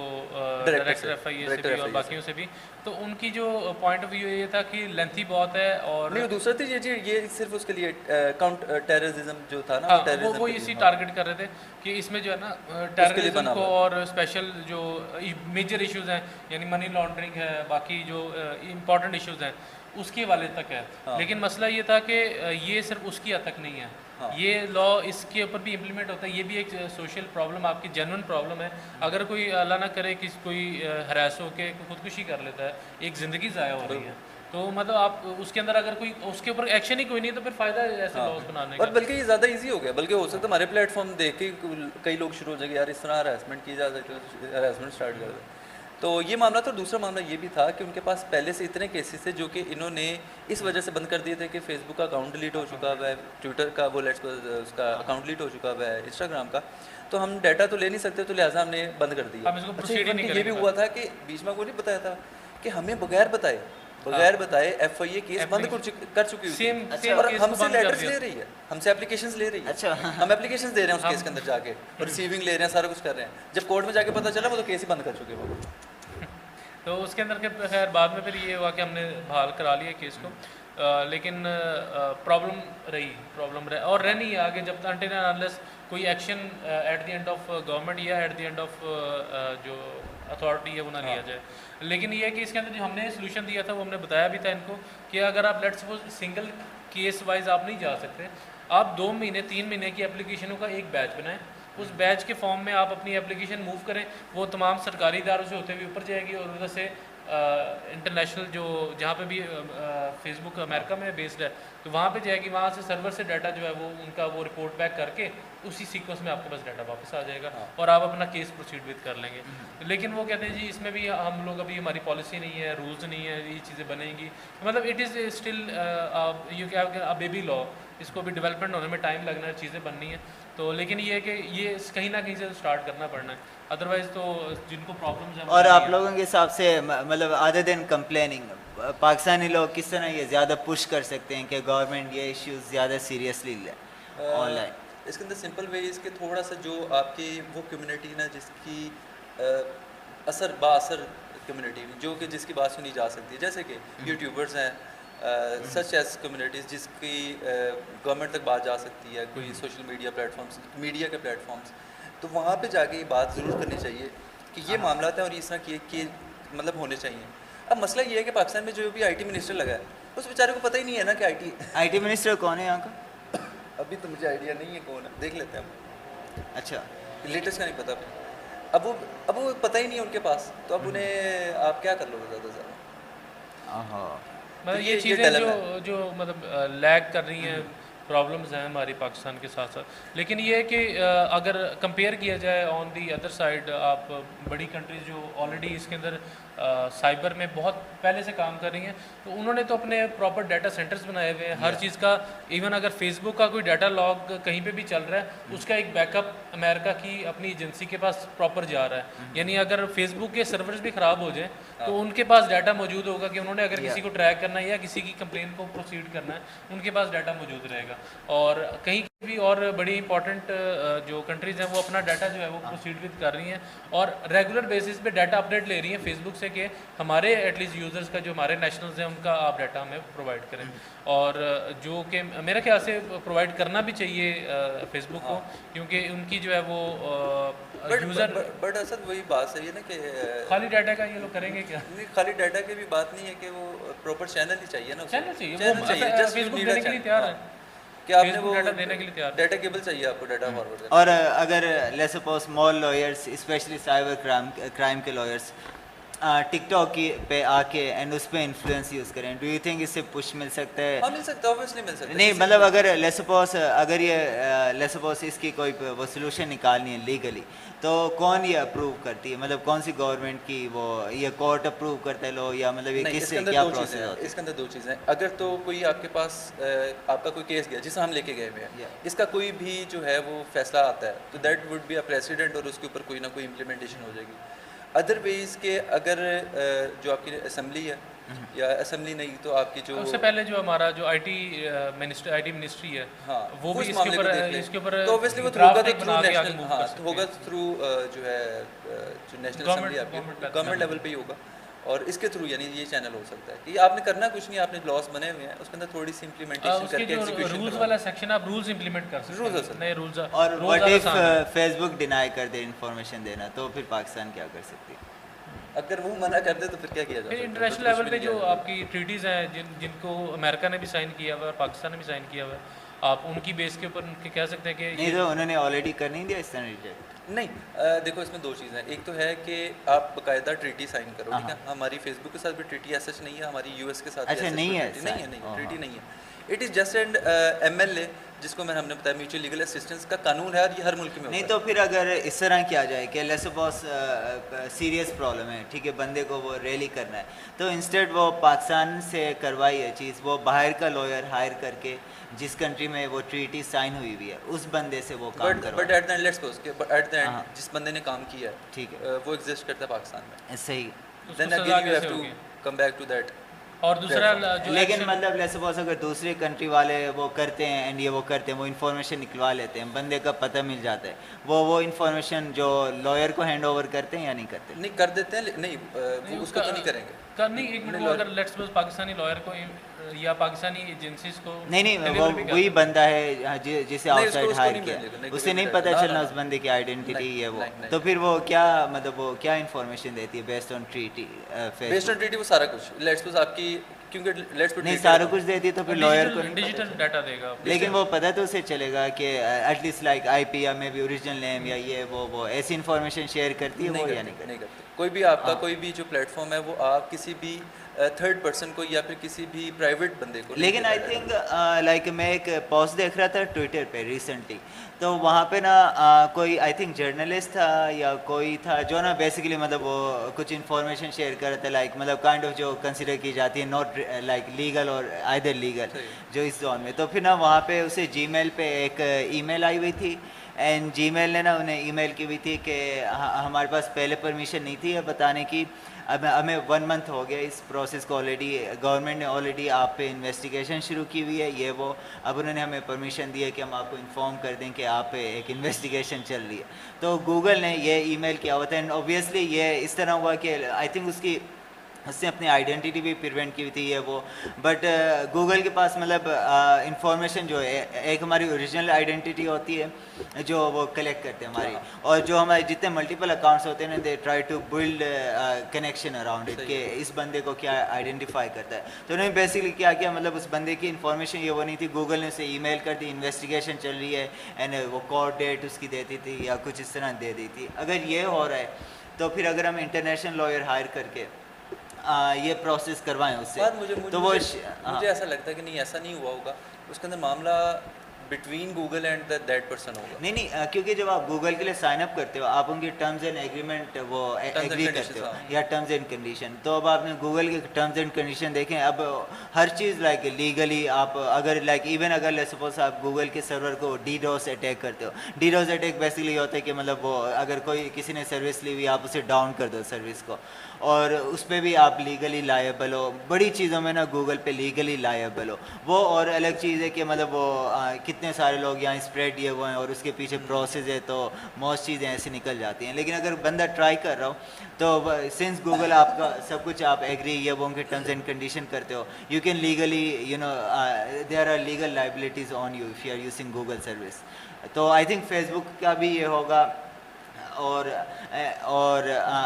ڈائریکٹر ایف آئی اے سے اور باقیوں سے بھی, تو ان کی جو پوائنٹ آف ویو یہ تھا کہ لینتھی بہت ہے. اور نہیں دوسرا تھی یہ صرف اس کے لیے کاؤنٹر ٹیررزم جو تھا نا وہ اسی ٹارگیٹ کر رہے تھے کہ اس میں جو ہے نا ٹیررزم کو اور اسپیشل جو میجر ایشوز ہیں یعنی منی لانڈرنگ ہے, باقی جو امپورٹنٹ ایشوز ہیں اس کے حوالے تک ہے. لیکن مسئلہ یہ تھا کہ یہ صرف اس کی حد تک نہیں ہے, یہ لا اس کے اوپر بھی امپلیمنٹ ہوتا ہے. یہ بھی ایک سوشل پرابلم, آپ کی جینون پرابلم ہے. اگر کوئی اللہ نہ کرے کہ کوئی ہراس ہو کے خودکشی کر لیتا ہے, ایک زندگی ضائع ہو رہی ہے. تو مطلب آپ اس کے اندر اگر کوئی اس کے اوپر ایکشن ہی کوئی نہیں تو پھر فائدہ ایسے لاز بنانے کا. اور بلکہ یہ زیادہ ایزی ہو گیا, بلکہ ہو سکتا ہے ہمارے پلیٹ فارم دیکھ کے کئی لوگ شروع ہو جائے گا یار اس طرح ہراسمنٹ کی جاتی ہے, ہراسمنٹ اسٹارٹ کر دیں. تو یہ معاملہ تھا. دوسرا معاملہ یہ بھی تھا کہ ان کے پاس پہلے سے اتنے کیسز تھے جو کہ انہوں نے اس وجہ سے بند کر دیے تھے کہ فیس بک کا اکاؤنٹ ڈیلیٹ ہو چکا ہوا ہے, ٹویٹر کا وہ لیٹس اس کا اکاؤنٹ ڈیلیٹ ہو چکا ہوا ہے, انسٹاگرام کا, تو ہم ڈیٹا تو لے نہیں سکتے, تو لہٰذا ہم نے بند کر دیا. یہ بھی ہوا تھا کہ بیچ میں کوئی نہیں بتایا تھا کہ ہمیں بغیر بتائے ایف آئی اے کیس بند کر چکی ہوئی, اور ہم سے لیٹرز لے رہی ہے, ہم سے اپلیکیشنز لے رہی ہے. اچھا ہم اپلیکیشنز دے رہے ہیں اس کیس کے اندر جا کے, اور ریسیونگ لے رہے ہیں, سارا کچھ کر رہے ہیں. جب کورٹ میں جا کے پتہ چلا وہ تو کیس ہی بند کر چکے وہ. تو اس کے اندر کے خیر بعد میں پھر یہ ہوا کہ ہم نے بحال کرا لیا کیس کو, لیکن پرابلم رہی اور رہنی ہے آگے جب تک انلیس کوئی action at the end of government یا ایٹ دی اینڈ آف جو اتھارٹی ہے وہ نہ لیا جائے. لیکن یہ ہے کہ اس کے اندر جو ہم نے سولوشن دیا تھا وہ ہم نے بتایا بھی تھا ان کو کہ اگر آپ let suppose single case wise آپ نہیں جا سکتے, آپ 2 مہینے 3 مہینے کی اپلیکیشنوں کا ایک بیچ بنائیں, اس بیچ کے فارم میں آپ اپنی اپلیکیشن موو کریں, وہ تمام سرکاری اداروں سے ہوتے ہوئے اوپر جائے گی اور ادھر سے انٹرنیشنل جو جہاں پہ بھی فیس بک امریکہ میں بیسڈ ہے تو وہاں پہ جائے گی, وہاں سے سرور سے ڈیٹا جو ہے وہ ان کا وہ رپورٹ بیک کر کے اسی سیکوینس میں آپ کے پاس ڈیٹا واپس آ جائے گا اور آپ اپنا کیس پروسیڈ وتھ کر لیں گے. لیکن وہ کہتے ہیں جی اس میں بھی ہم لوگ ابھی ہماری پالیسی نہیں ہے, رولز نہیں ہے, یہ چیزیں بنیں گی. مطلب it is still you baby لا, اس کو بھی ڈیولپمنٹ ہونے میں ٹائم لگنا ہے, چیزیں بننی ہیں. تو لیکن یہ ہے کہ یہ کہیں نہ کہیں سے اسٹارٹ کرنا پڑنا ہے, ادروائز تو جن کو پرابلمز ہیں. اور آپ لوگوں کے حساب سے مطلب آدھے دن کمپلیننگ پاکستانی لوگ کس طرح یہ زیادہ پش کر سکتے ہیں کہ گورنمنٹ یہ ایشوز زیادہ سیریسلی لے آن لائن؟ اس کے اندر سمپل ویز کے تھوڑا سا جو آپ کی وہ کمیونٹی نا جس کی با اثر کمیونٹی جو کہ جس کی بات سنی جا سکتی ہے, جیسے کہ یوٹیوبرز ہیں, سچ ایز کمیونٹیز جس کی گورنمنٹ تک بات جا سکتی ہے, کوئی social media platforms, media کے پلیٹ فارمس, تو وہاں پہ جا کے یہ بات ضرور کرنی چاہیے کہ یہ معاملات ہیں اور اس طرح کی مطلب ہونے چاہیے. اب مسئلہ یہ ہے کہ پاکستان میں جو بھی آئی ٹی منسٹر لگا ہے اس بیچارے کو پتہ ہی نہیں ہے نا کہ آئی ٹی منسٹر کون ہے یہاں کا. ابھی تو مجھے آئیڈیا نہیں ہے کون ہے, دیکھ لیتے ہیں ہم. اچھا لیٹسٹ کا نہیں پتہ. اب وہ پتہ ہی نہیں ہے ان کے پاس, تو اب انہیں آپ کیا کر لو گے زیادہ زیادہ. مطلب یہ چیزیں جو مطلب لیگ کر رہی ہیں, پرابلمز ہیں ہماری پاکستان کے ساتھ ساتھ. لیکن یہ ہے کہ اگر کمپیئر کیا جائے آن دی ادر سائڈ, آپ بڑی کنٹریز جو آلریڈی اس کے اندر سائبر میں بہت پہلے سے کام کر رہی ہیں, تو انہوں نے تو اپنے پراپر ڈیٹا سینٹرز بنائے ہوئے ہیں ہر چیز کا. ایون اگر فیس بک کا کوئی ڈیٹا لاگ کہیں پہ بھی چل رہا ہے اس کا ایک بیک اپ امریکہ کی اپنی ایجنسی کے پاس پراپر جا رہا ہے. یعنی اگر فیس بک کے سرورز بھی خراب ہو جائیں تو ان کے پاس ڈیٹا موجود ہوگا کہ انہوں نے اگر کسی کو ٹریک کرنا ہے یا کسی کی کمپلین کو پروسیڈ کرنا ہے ان کے پاس ڈیٹا موجود رہے گا. اور کہیں بھی اور بڑی امپورٹنٹ جو کنٹریز ہیں وہ اپنا ڈیٹا جو ہے وہ پروسیڈ وتھ کر رہی ہیں اور ریگولر بیسس پہ ڈیٹا اپڈیٹ لے رہی ہیں فیس بک سے کہ ہمارے ایٹ لیسٹ یوزرز کا جو ہمارے نیشنلز ہیں ان کا آپ ڈیٹا ہمیں پرووائڈ کریں. اور جو کہ میرے خیال سے پرووائڈ کرنا بھی چاہیے فیس بک کو, کیونکہ ان کی جو ہے وہ یوزر بٹ اصل وہی بات صحیح ہے نا کہ خالی ڈیٹا کا یہ لوگ کریں گے کیا؟ خالی ڈیٹا کی بھی بات نہیں ہے کہ وہ پراپر چینل ہی چاہیے نا, چینل چاہیے. فیس بک دینے کے لیے تیار ہے کہ آپ نے وہ ڈیٹا کیبل چاہیے آپ کو ڈیٹا فارورڈ کرنا. اور اگر لیٹس سپوز مال لائرس اسپیشلی سائبر کرائم کے لائرس ٹک ٹاک پہ آ کے اینڈ اس پہ انفلوئنس یوز کریں, ڈو یو تھنک اس سے پش مل سکتا ہے؟ مل سکتا ہے, اوبویسلی مل سکتا ہے. نہیں مطلب اگر لیٹس سپوز اگر یہ لیٹس سپوز اس کی کوئی وہ سلوشن نکالنی ہے لیگلی, تو کون یہ اپروو کرتی ہے, مطلب کون سی گورنمنٹ کی وہ یہ کورٹ اپروو کرتا ہے لو, یا مطلب یہ کس سے کیا پروسیس ہوتا ہے؟ اس کے اندر دو چیزیں, اگر تو کوئی آپ کے پاس آپ کا کوئی کیس گیا جسے ہم لے کے گئے ہوئے ہیں, اس کا کوئی بھی جو ہے وہ فیصلہ آتا ہے تو that would be a president اور اس کے اوپر کوئی نہ کوئی امپلیمنٹیشن ہو جائے گی. ادر ویز کے اگر جو آپ کی اسمبلی ہے یا اسمبلی نہیں تو آپ کی جو اس سے پہلے جو ہمارا جو آئی ٹی منسٹری ہے وہ بھی اس کے اوپر تو اوبویسلی وہ ہوگا تھرو جو ہے جو نیشنل اسمبلی آپ کی گورنمنٹ لیول پہ ہی ہوگا, اور اس کے تھرو یعنی یہ چینل ہو سکتا ہے کہ آپ نے کرنا کچھ نہیں, آپ نے لاس بنے ہوئے ہیں اس کے اندر تھوڑی سی امپلیمنٹیشن کر کے ایگزیکیوشن رولز والا سیکشن آپ رولز امپلیمنٹ کر سکتے ہیں نئے رولز. اور what if Facebook deny کر دے انفارمیشن دینا, تو پھر پاکستان کیا کر سکتی ہے؟ اگر وہ منع کر دے تو پھر کیا کیا جائے؟ پھر انٹرنیشنل لیول پہ جو آپ کی ٹریٹیز ہیں جن کو امریکہ نے بھی سائن کیا ہوا ہے, پاکستان نے بھی سائن کیا ہوا ہے, آپ ان کی بیس کے اوپر کہہ سکتے ہیں کہ نہیں تو انہوں نے آلریڈی کر نہیں دیا اس طرح ریجیکٹ. نہیں دیکھو اس میں دو چیزیں ہیں, ایک تو ہے کہ آپ باقاعدہ ٹریٹی سائن کرو, ٹھیک ہے, ہماری فیس بک کے ساتھ بھی ٹریٹی ایسے نہیں ہے, ہماری یو ایس کے ساتھ ایسے نہیں ہے, ٹریٹی نہیں ہے, it is just and M L A جس کو میں ہم نے بتایا میوچل لیگل اسسٹنس کا قانون ہے اور یہ ہر ملک میں. نہیں تو پھر اگر اس طرح کیا جائے کہ لیٹس سپوز سیریس پرابلم ہے, ٹھیک ہے, بندے کو وہ ریلی کرنا ہے تو انسٹیڈ وہ پاکستان سے کروائی ہے چیز, وہ باہر کا لوئر ہائر کر کے جس کنٹری میں وہ ٹریٹی سائن ہوئی ہوئی ہے اس بندے سے وہ کام کرو. But at the end let's suppose کہ ایٹ دا اینڈ جس بندے نے کام کیا ہے, ٹھیک ہے, وہ ایگزسٹ کرتا ہے پاکستان میں, صحیح, then again you have to come back to that. اور دوسرا لیکن مطلب لیٹس سپوز اگر دوسرے کنٹری والے وہ کرتے ہیں اینڈ یہ وہ کرتے ہیں, وہ انفارمیشن نکلوا لیتے ہیں, بندے کا پتہ مل جاتا ہے, وہ انفارمیشن جو لائر کو ہینڈ اوور کرتے ہیں یا نہیں کرتے؟ نہیں کر دیتے ہیں, نہیں اس کو تو نہیں کریں گے. نہیں ایک منٹ, اگر لیٹس سپوز پاکستانی لائر کو یا پاکستانی ایجنسیز کو, نہیں وہ وہی بندہ ہے جسے آؤٹ سائڈ ہائر کیا, اسے نہیں پتہ چلنا اس بندے کی آئیڈینٹی ہے وہ, تو پھر وہ کیا مطلب وہ کیا انفارمیشن دیتی ہے based on treaty? Based on treaty وہ سارا کچھ لیٹس سپوز آپ کی, کیونکہ لیٹس نہیں سارا کچھ دیتی ہے تو پھر لائر کو ڈیجیٹل ڈیٹا دے گا, لیکن وہ پتہ تو اسے چلے گا کہ at least like I P یا مے بی اوریجنل نیم یا یہ وہ ایسی انفارمیشن شیئر کرتی ہے وہ یا نہیں کرتی. کوئی بھی آپ کا کوئی بھی جو پلیٹ فارم ہے وہ آپ کسی بھی تھرڈ پرسن کو یا پھر کسی بھی پرائیویٹ بندے کو. لیکن آئی تھنک لائک میں ایک پوسٹ دیکھ رہا تھا ٹویٹر پہ ریسنٹلی, تو وہاں پہ نا کوئی آئی تھنک جرنلسٹ تھا یا کوئی تھا جو نا بیسیکلی مطلب وہ کچھ انفارمیشن شیئر کر رہا تھا لائک مطلب کائنڈ آف جو کنسیڈر کی جاتی ہے ناٹ لائک لیگل اور آئیدر لیگل جو اس زون میں, تو پھر نا وہاں پہ اسے جی میل پہ ایک ای میل آئی ہوئی تھی, اینڈ جی میل نے نا انہیں ای میل کی ہوئی تھی کہ ہمارے پاس پہلے پرمیشن نہیں تھی بتانے کی, اب ہمیں 1 month ہو گیا اس پروسیس کو, آلریڈی گورنمنٹ نے آلریڈی آپ پہ انویسٹیگیشن شروع کی ہوئی ہے یہ وہ, اب انہوں نے ہمیں پرمیشن دی ہے کہ ہم آپ کو انفارم کر دیں کہ آپ پہ ایک انویسٹیگیشن چل رہی ہے. تو گوگل نے یہ ای میل کیا ہوا تھا, اینڈ اوبویسلی یہ اس طرح ہوا کہ آئی تھنک اس نے اپنی آئیڈینٹی بھی پریونٹ کی ہوئی تھی یہ وہ, بٹ گوگل کے پاس مطلب انفارمیشن جو ہے ایک ہماری اوریجنل آئیڈینٹی ہوتی ہے جو وہ کلیکٹ کرتے ہیں ہماری, اور جو ہمارے جتنے ملٹیپل اکاؤنٹس ہوتے ہیں they try to build connection around it کہ اس بندے کو کیا آئیڈینٹیفائی کرتا ہے. تو انہوں نے بیسکلی کیا کیا مطلب اس بندے کی انفارمیشن یہ وہ نہیں تھی, گوگل نے اسے ای میل کر دی انویسٹیگیشن چل رہی ہے اینڈ وہ کورٹ ڈیٹ اس کی دیتی تھی یا کچھ اس طرح دے دی تھی. اگر یہ ہو رہا ہے تو پھر اگر ہم انٹرنیشنل لائر ہائر کر کے یہ پروسیس کروائیں اس سے, تو وہ مجھے ایسا لگتا ہے کہ نہیں ایسا نہیں ہوا ہوگا, اس کے اندر معاملہ between Google and that person ہوگا. نہیں نہیں, کیونکہ جب آپ گوگل کے لیے سائن اپ کرتے ہو آپ ان کے ٹرمز اینڈ ایگریمنٹ وہ ایگری کرتے ہو یا ٹرمز اینڈ کنڈیشن, تو اب آپ نے گوگل کے ٹرمز اینڈ کنڈیشن دیکھیں, اب ہر چیز لائک لیگلی آپ اگر لائک ایون اگر لیٹس سپوز آپ گوگل کے سرور کو ڈی ڈوس اٹیک کرتے ہو, ڈی ڈوس اٹیک بیسکلی ہوتا ہے کہ مطلب وہ اگر کوئی کسی نے سروس لی ہوئی آپ اسے ڈاؤن کر دو سروس کو, اور اس پہ بھی آپ لیگلی لائبل ہو, بڑی چیزوں میں نا گوگل پہ لیگلی لائبل ہو وہ, اور الگ چیز ہے کہ مطلب وہ کتنے سارے لوگ یہاں اسپریڈ دیے ہوئے ہیں اور اس کے پیچھے پروسیس ہے, تو موسٹ چیزیں ایسے نکل جاتی ہیں. لیکن اگر بندہ ٹرائی کر رہا ہو تو سنس گوگل آپ کا سب کچھ آپ ایگری یا وہ ان کے ٹرمز اینڈ کنڈیشن کرتے ہو, you can legally you know there are legal liabilities on you if you are using Google service. تو آئی تھنک فیس بک کا بھی یہ ہوگا, اور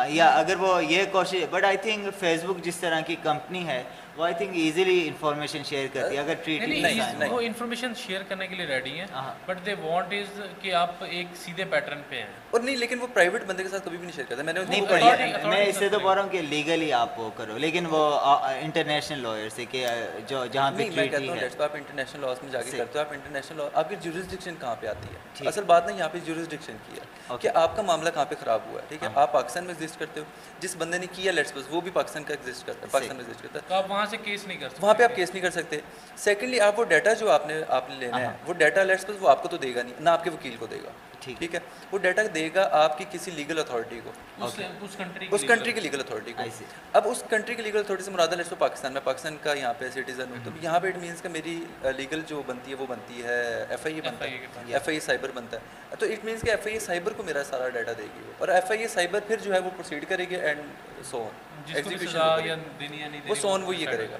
یا اگر وہ یہ کوشش, but I think Facebook جس طرح کی کمپنی ہے وہ I think easily information share کرتی ہے. اگر ٹریٹ وہ انفارمیشن شیئر کرنے کے لیے ریڈی ہیں بٹ دے وانٹ از کہ آپ ایک سیدھے پیٹرن پہ ہیں. اور نہیں لیکن وہ پرائیویٹ بندے کے ساتھ کبھی بھی نہیں شیئر کرتا. میں نے نہیں پڑھی, میں اس سے تو بول رہا ہوں کہ لیگلی آپ وہ کرو, لیکن وہ انٹرنیشنل لائر سے کہ جو جہاں پہ میں کہتا ہوں آپ انٹرنیشنل لاس میں جا کے کرتے ہو, آپ انٹرنیشنل لا آپ کی جورسڈکشن کہاں پہ آتی ہے. اصل بات نہیں یہاں پہ جورسڈکشن کی ہے کہ آپ کا معاملہ کہاں پہ خراب ہوا ہے. ٹھیک ہے آپ پاکستان میں ایگزسٹ کرتے ہو, جس بندے نے کیا لیٹس بس وہ بھی پاکستان کا ایگزسٹ کرتا ہے, پاکستان میں ایگزسٹ کرتا ہے, تو آپ وہاں سے کیس نہیں کر سکتے, وہاں پہ آپ کیس نہیں کر سکتے. سیکنڈلی آپ وہ ڈیٹا جو آپ نے لینا ہے وہ ڈیٹا لیٹس بس وہ آپ کو تو دے گا نہیں, نہ آپ کے وکیل کو دے گا. ٹھیک ہے وہ ڈیٹا دے گا آپ کی کسی لیگل اتھارٹی کو, اس کنٹری کی لیگل اتھارٹی کو. اب اس کنٹری کی لیگل اتھارٹی سے مراد ہے پاکستان میں, پاکستان کا یہاں پہ سٹیزن ہوں, تو یہاں پہ اٹ مینس کہ میری لیگل جو بنتی ہے وہ بنتی ہے FIA بنتا ہے, FIA سائبر بنتا ہے. تو اٹ مینس کہ FIA سائبر کو میرا سارا ڈیٹا دے گی اور FIA سائبر پھر جو ہے وہ پروسیڈ کرے گی اینڈ سو آن ایگزیکیوشن وہ سو آن وہ یہ کرے گا.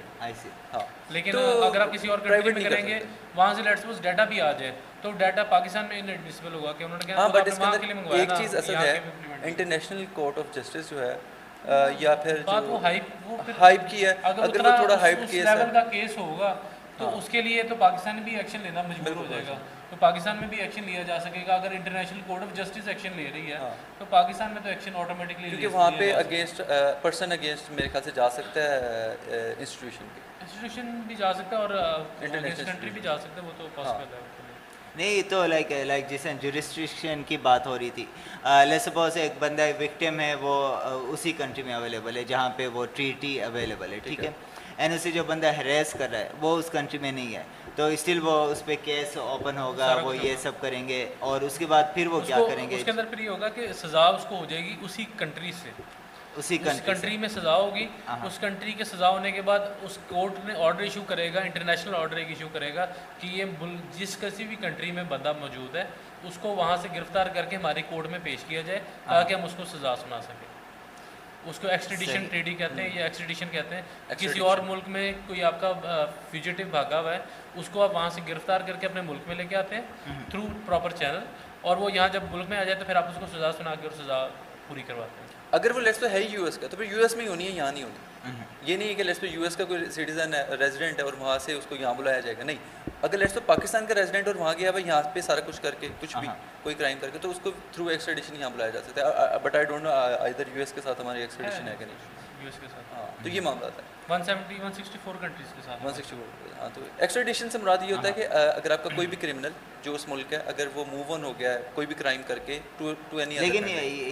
ہاں لیکن اگر آپ کسی اور کنٹری میں کریں گے وہاں سے لیٹس سپوز ڈیٹا بھی آ جائے تو ڈیٹا پاکستان میں انڈسپل ہوگا کہ انہوں نے کہا. ہاں بٹ اس کے اندر ایک چیز اصل ہے انٹرنیشنل کورٹ آف جسٹس جو ہے یا پھر جو ہائپ کی ہے, اگر وہ تھوڑا ہائپ کیس ہے اس لیول کا کیس ہوگا تو اس کے لیے تو پاکستان بھی ایکشن لینا مجبور ہو جائے گا. تو پاکستان میں بھی ایکشن لیا جا سکے گا اگر international court of justice action لے رہی ہے تو پاکستان میں تو ایکشن آٹومیٹکلی, کیونکہ وہاں پہ اگینسٹ پرسن اگینسٹ میرے خیال سے جا سکتا ہے انسٹیٹیوشن کے, انسٹیٹیوشن بھی جا سکتا ہے اور انٹرنیشنل کنٹری بھی جا سکتا ہے, وہ تو پاسبل ہے. نہیں تو لائک جیسے جورسڈکشن کی بات ہو رہی تھی, لیٹس سپوز ایک بندہ وکٹم ہے وہ اسی کنٹری میں اویلیبل ہے جہاں پہ وہ ٹریٹی اویلیبل ہے, ٹھیک ہے, اینڈ اسے جو بندہ ہیراس کر رہا ہے وہ اس کنٹری میں نہیں ہے تو اسٹل وہ اس پہ کیس اوپن ہوگا, وہ یہ سب کریں گے اور اس کے بعد پھر وہ کیا کریں گے, اس کے اندر پھر یہ ہوگا کہ سزا اس کو ہو جائے گی اسی کنٹری سے, اسی کنٹری میں سزا ہوگی. اس کنٹری کے سزا ہونے کے بعد اس کورٹ نے آرڈر ایشو کرے گا, انٹرنیشنل آرڈر ایشو کرے گا کہ یہ جس کسی بھی کنٹری میں بندہ موجود ہے اس کو وہاں سے گرفتار کر کے ہماری کورٹ میں پیش کیا جائے تاکہ ہم اس کو سزا سنا سکیں. اس کو ایکسٹریڈیشن ٹریڈی کہتے ہیں یا ایکسٹریڈیشن کہتے ہیں. کسی اور ملک میں کوئی آپ کا فیوجیٹو بھاگا ہوا ہے اس کو آپ وہاں سے گرفتار کر کے اپنے ملک میں لے کے آتے ہیں تھرو پراپر چینل, اور وہ یہاں جب ملک میں آ جائے تو پھر آپ اس کو سزا سنا کے اور سزا پوری کرواتے ہیں. اگر وہ لیٹس پہ ہے یو ایس کا تو پھر یو ایس میں ہی ہونی ہے, یہاں نہیں ہونی. یہ نہیں ہے کہ لیٹس پہ یو ایس کا کوئی سٹیزن ہے ریزیڈنٹ ہے اور وہاں سے اس کو یہاں بلایا جائے گا, نہیں. اگر لیٹس پہ پاکستان کا ریزیڈنٹ اور وہاں گیا بھائی یہاں پہ سارا کچھ کر کے کچھ بھی کوئی کرائم کر کے تو اس کو تھرو ایکسٹریڈیشن یہاں بلایا جا سکتا ہے. بٹ آئی ڈونٹ نو ادھر یو ایس کے ساتھ ہماری ایکسٹریڈیشن ہے کہ نہیں, یو ایس کے ساتھ. ہاں تو یہ معاملہ تھا 164 کنٹریز کے ساتھ 164. ہاں تو ایکسٹریڈیشن سے مراد یہ ہوتا ہے کہ اگر آپ کا کوئی بھی کرمنل جو اس ملک ہے اگر وہ موو آن ہو گیا ہے کوئی بھی کرائم کر کے ٹو اینی ادر, لیکن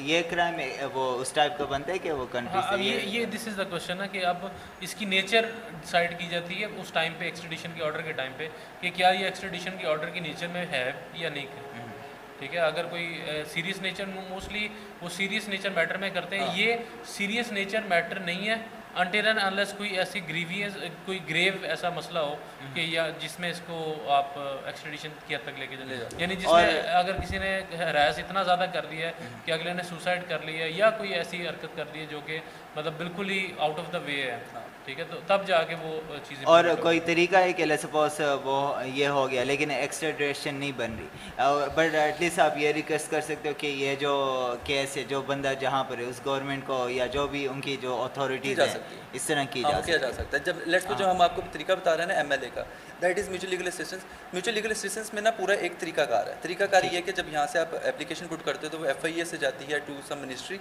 یہ کرائم وہ اس ٹائپ کا بنتا ہے کہ وہ کنٹری سے, یہ دس از دا کوشچن ہے کہ اب اس کی نیچر ڈیسائڈ کی جاتی ہے اس ٹائم پہ ایکسٹریڈیشن کے آرڈر کے ٹائم پہ کہ کیا یہ ایکسٹریڈیشن کے آرڈر کی نیچر میں ہے یا نہیں ہے. ٹھیک ہے اگر کوئی سیریس نیچر, موسٹلی وہ سیریس نیچر میٹر میں کرتے ہیں, یہ سیریس نیچر میٹر نہیں ہے انٹل اینڈ انلیس کوئی ایسی گریویس کوئی گریو ایسا مسئلہ ہو کہ یا جس میں اس کو آپ ایکسٹریڈیشن کی حد تک لے کے چلے جاؤ, یعنی جس میں اگر کسی نے ہراس اتنا زیادہ کر دیا ہے کہ اگلے نے سوسائڈ کر لی ہے یا کوئی ایسی حرکت کر دی ہے جو کہ مطلب بالکل ہی آؤٹ آف دا وے ہے, ٹھیک ہے, تو تب جا کے وہ چیزیں. اور کوئی طریقہ ہے کہ لیٹس سپوز وہ یہ ہو گیا لیکن ایکسٹریڈیشن نہیں بن رہی, بٹ ایٹ لیسٹ آپ یہ ریکویسٹ کر سکتے ہو کہ یہ جو کیس ہے جو بندہ جہاں پر ہے اس گورنمنٹ کو یا جو بھی ان کی جو اتھارٹیز ہیں اس طرح کیا جا سکتا ہے. جب لیٹس جو ہم آپ کو طریقہ بتا رہے ہیں نا MLA کا, that is mutual legal assistance. Mutual legal assistance میں نا پورا ایک طریقہ کار ہے. طریقہ کار یہ ہے کہ جب یہاں سے آپ اپلیکیشن پٹ کرتے ہو تو وہ FIA سے جاتی ہے ٹو سم منسٹری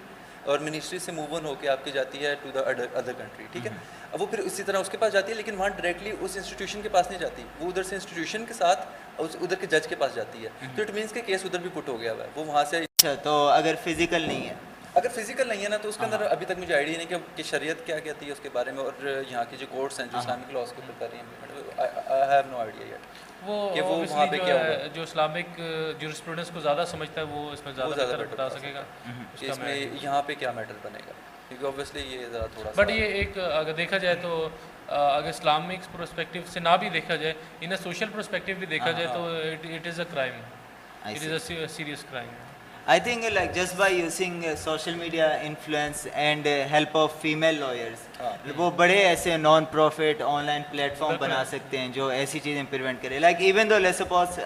اور منسٹری سے موو آن ہو کے آپ کی جاتی ہے ٹو دا ادر کنٹری, ٹھیک ہے. اب وہ پھر اسی طرح اس کے پاس جاتی ہے لیکن وہاں ڈائریکٹلی اس انسٹیٹیوشن کے پاس نہیں جاتی, وہ ادھر سے انسٹیٹیوشن کے ساتھ ادھر کے جج کے پاس جاتی ہے. تو اٹ مینس کہ کیس ادھر بھی پٹ ہو گیا ہوا ہے, وہ وہاں سے. اچھا تو اگر فزیکل نہیں ہے, اگر فزیکل نہیں ہے نا تو اس کے اندر ابھی تک مجھے آئیڈیا نہیں کہ شریعت کیا کہتی ہے اس کے بارے میں اور یہاں کی جو کورٹس ہیں جو اسلامک لاس کے اوپر کر رہی ہیں. I have no idea yet. وہ وہاں پہ کیا ہوگا جو اسلامک جورسپروڈنس کو زیادہ سمجھتا ہے وہ اس میں زیادہ بتا سکے گا کہ اس میں یہاں پہ کیا میٹر بنے گا, کیونکہ اوبویسلی یہ ذرا تھوڑا بٹ یہ ایک اگر دیکھا جائے تو اگر اسلامک پروسپیکٹیو سے نہ بھی دیکھا جائے انہیں سوشل پروسپیکٹیو بھی دیکھا جائے تو it is a crime, it is a serious crime. I think like just by using social media influence and help of female lawyers وہ بڑے ایسے non profit online platform بنا سکتے ہیں جو ایسی چیزیں پریونٹ کرے. Like even do let's suppose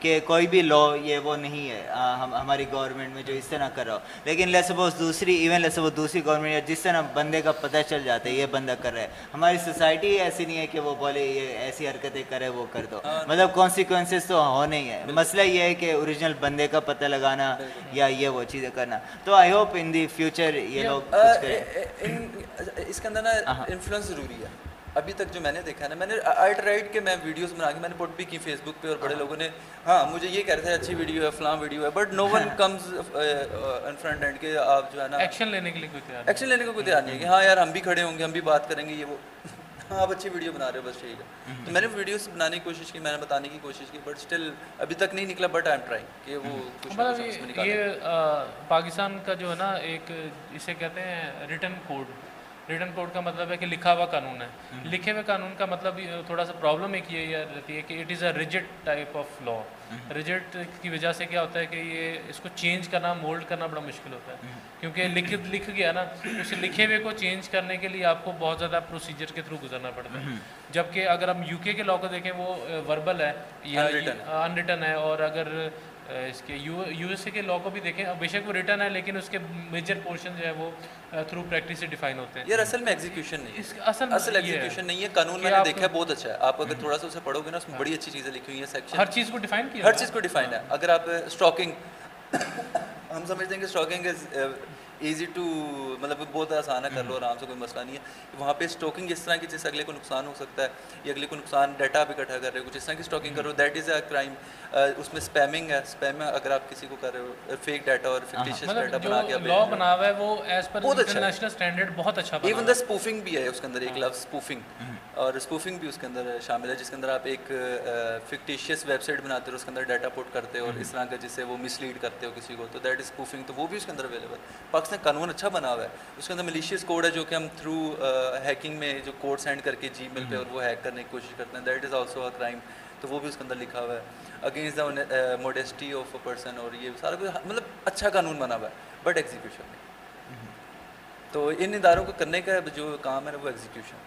کہ کوئی بھی لا یہ وہ نہیں ہے ہماری گورنمنٹ میں جو اس طرح کر رہا ہو, لیکن لیٹس سپوز دوسری ایون لیٹس سپوز دوسری گورنمنٹ جس طرح بندے کا پتہ چل جاتا ہے یہ بندہ کر رہا ہے. ہماری سوسائٹی ایسی نہیں ہے کہ وہ بولے یہ ایسی حرکتیں کرے وہ کر دو, مطلب کانسیکوینسز تو ہونے ہی ہے. مسئلہ یہ ہے کہ اوریجنل بندے کا پتہ لگانا یا یہ وہ چیزیں کرنا. تو I hope in the future یہ لوگ اس کے اندر نا انفلوئنس ضروری ہے. ابھی تک جو میں نے دیکھا نا, میں نے آرٹ رائٹ کے میں ویڈیوز بنا کے میں نے پوٹ بھی کی فیس بک پہ, اور بڑے لوگوں نے ہاں مجھے یہ کہہ رہے تھے اچھی ویڈیو ہے فلاں ویڈیو ہے, but no one comes in front and کے آپ جو ہے نا ایکشن لینے کے لیے کوئی تیار, ایکشن لینے کو کوئی تیار نہیں ہے کہ ہاں یار ہم بھی کھڑے ہوں گے ہم بھی بات کریں گے یہ وہ. ہاں آپ اچھی ویڈیو بنا رہے ہو بس ٹھیک ہے. تو میں نے ویڈیوز بنانے کی کوشش کی, میں نے بتانے کی کوشش کی, بٹ اسٹل ابھی تک نہیں نکلا, بٹ آئی ایم ٹرائنگ کہ وہ یہ پاکستان کا جو ہے نا ایک اسے کہتے ہیں ریٹن کوڈ. ریٹن کوڈ کا مطلب ہے کہ لکھا ہوا قانون ہے. لکھے ہوئے قانون کا مطلب تھوڑا سا پرابلم ایک یہ رہتی ہے کہ it is a rigid type of law. Rigid کی وجہ سے کیا ہوتا ہے کہ یہ اس کو چینج کرنا مولڈ کرنا بڑا مشکل ہوتا ہے, کیونکہ لکھ گیا نا, اس لکھے ہوئے کو چینج کرنے کے لیے آپ کو بہت زیادہ پروسیجر کے تھرو گزرنا پڑتا ہے. جبکہ اگر ہم یو کے لا کو دیکھیں وہ وربل ہے یا ان ریٹن ہے, اور اگر اس کے یو ایس اے کے لا کو بھی دیکھیں بے شک وہ ریٹن ہے لیکن اس کے میجر پورشن جو ہے وہ تھرو پریکٹس سے ڈیفائن ہوتے ہیں. یار اصل میں ایگزیکیوشن نہیں ہے, اصل ایگزیکیوشن نہیں ہے. قانون میں نے دیکھا ہے بہت اچھا ہے, آپ اگر تھوڑا سا اسے پڑھو گے نا اس میں بڑی اچھی چیزیں لکھی ہوئی ہیں, سیکشن ہر چیز کو ڈیفائن کیا, ہر چیز کو ڈیفائن ہے. اگر آپ اسٹاکنگ, ہم سمجھتے ہیں کہ اسٹاکنگ از ایزی ٹو, مطلب بہت آسان ہے کر لو آرام سے کوئی مسئلہ نہیں ہے. وہاں پہ اسٹاکنگ اس طرح کی جس سے اگلے کو نقصان ہو سکتا ہے یا اگلے کو نقصان, ڈیٹا آپ اکٹھا کر رہے ہو کچھ اس طرح کی اسٹاکنگ کر رہے ہو, دیٹ از اے کرائم. اس میں اسپیمنگ ہے, اسپیم اگر آپ کسی کو کر رہے ہو, فیک ڈیٹا اور فکٹیشیس ڈیٹا بنا کے لا بنا ہوا ہے وہ ایز پر انٹرنیشنل اسٹینڈرڈ بہت اچھا. ایون دا اسپوفنگ بھی ہے اس کے اندر, ایک لفظ اسپوفنگ, اور اسپوفنگ بھی اس کے اندر شامل ہے جس کے اندر آپ ایک فکٹیشیس ویب سائٹ بناتے ہو, اس کے اندر ڈیٹا پٹ کرتے ہو اور اس طرح کا جس سے وہ مس لیڈ کرتے ہو کسی کو, تو دیٹ از اسپوفنگ. تو وہ بھی اس کے اندر اویلیبل ہے. قانون اچھا بنا ہوا ہے, اس کے اندر ملیشیس کوڈ ہے جو کہ ہم تھرو ہیکنگ میں جو کوڈ سینڈ کر کے جی میل پہ اور وہ ہیک کرنے کی کوشش کرتے ہیں, that is also a crime. تو وہ بھی اس کے اندر لکھا ہوا ہے against the modesty of a person, اور یہ سارا کچھ مطلب اچھا قانون بنا ہوا ہے بٹ ایگزیکیوشن نہیں. تو ان اداروں کو کرنے کا جو کام ہے وہ execution.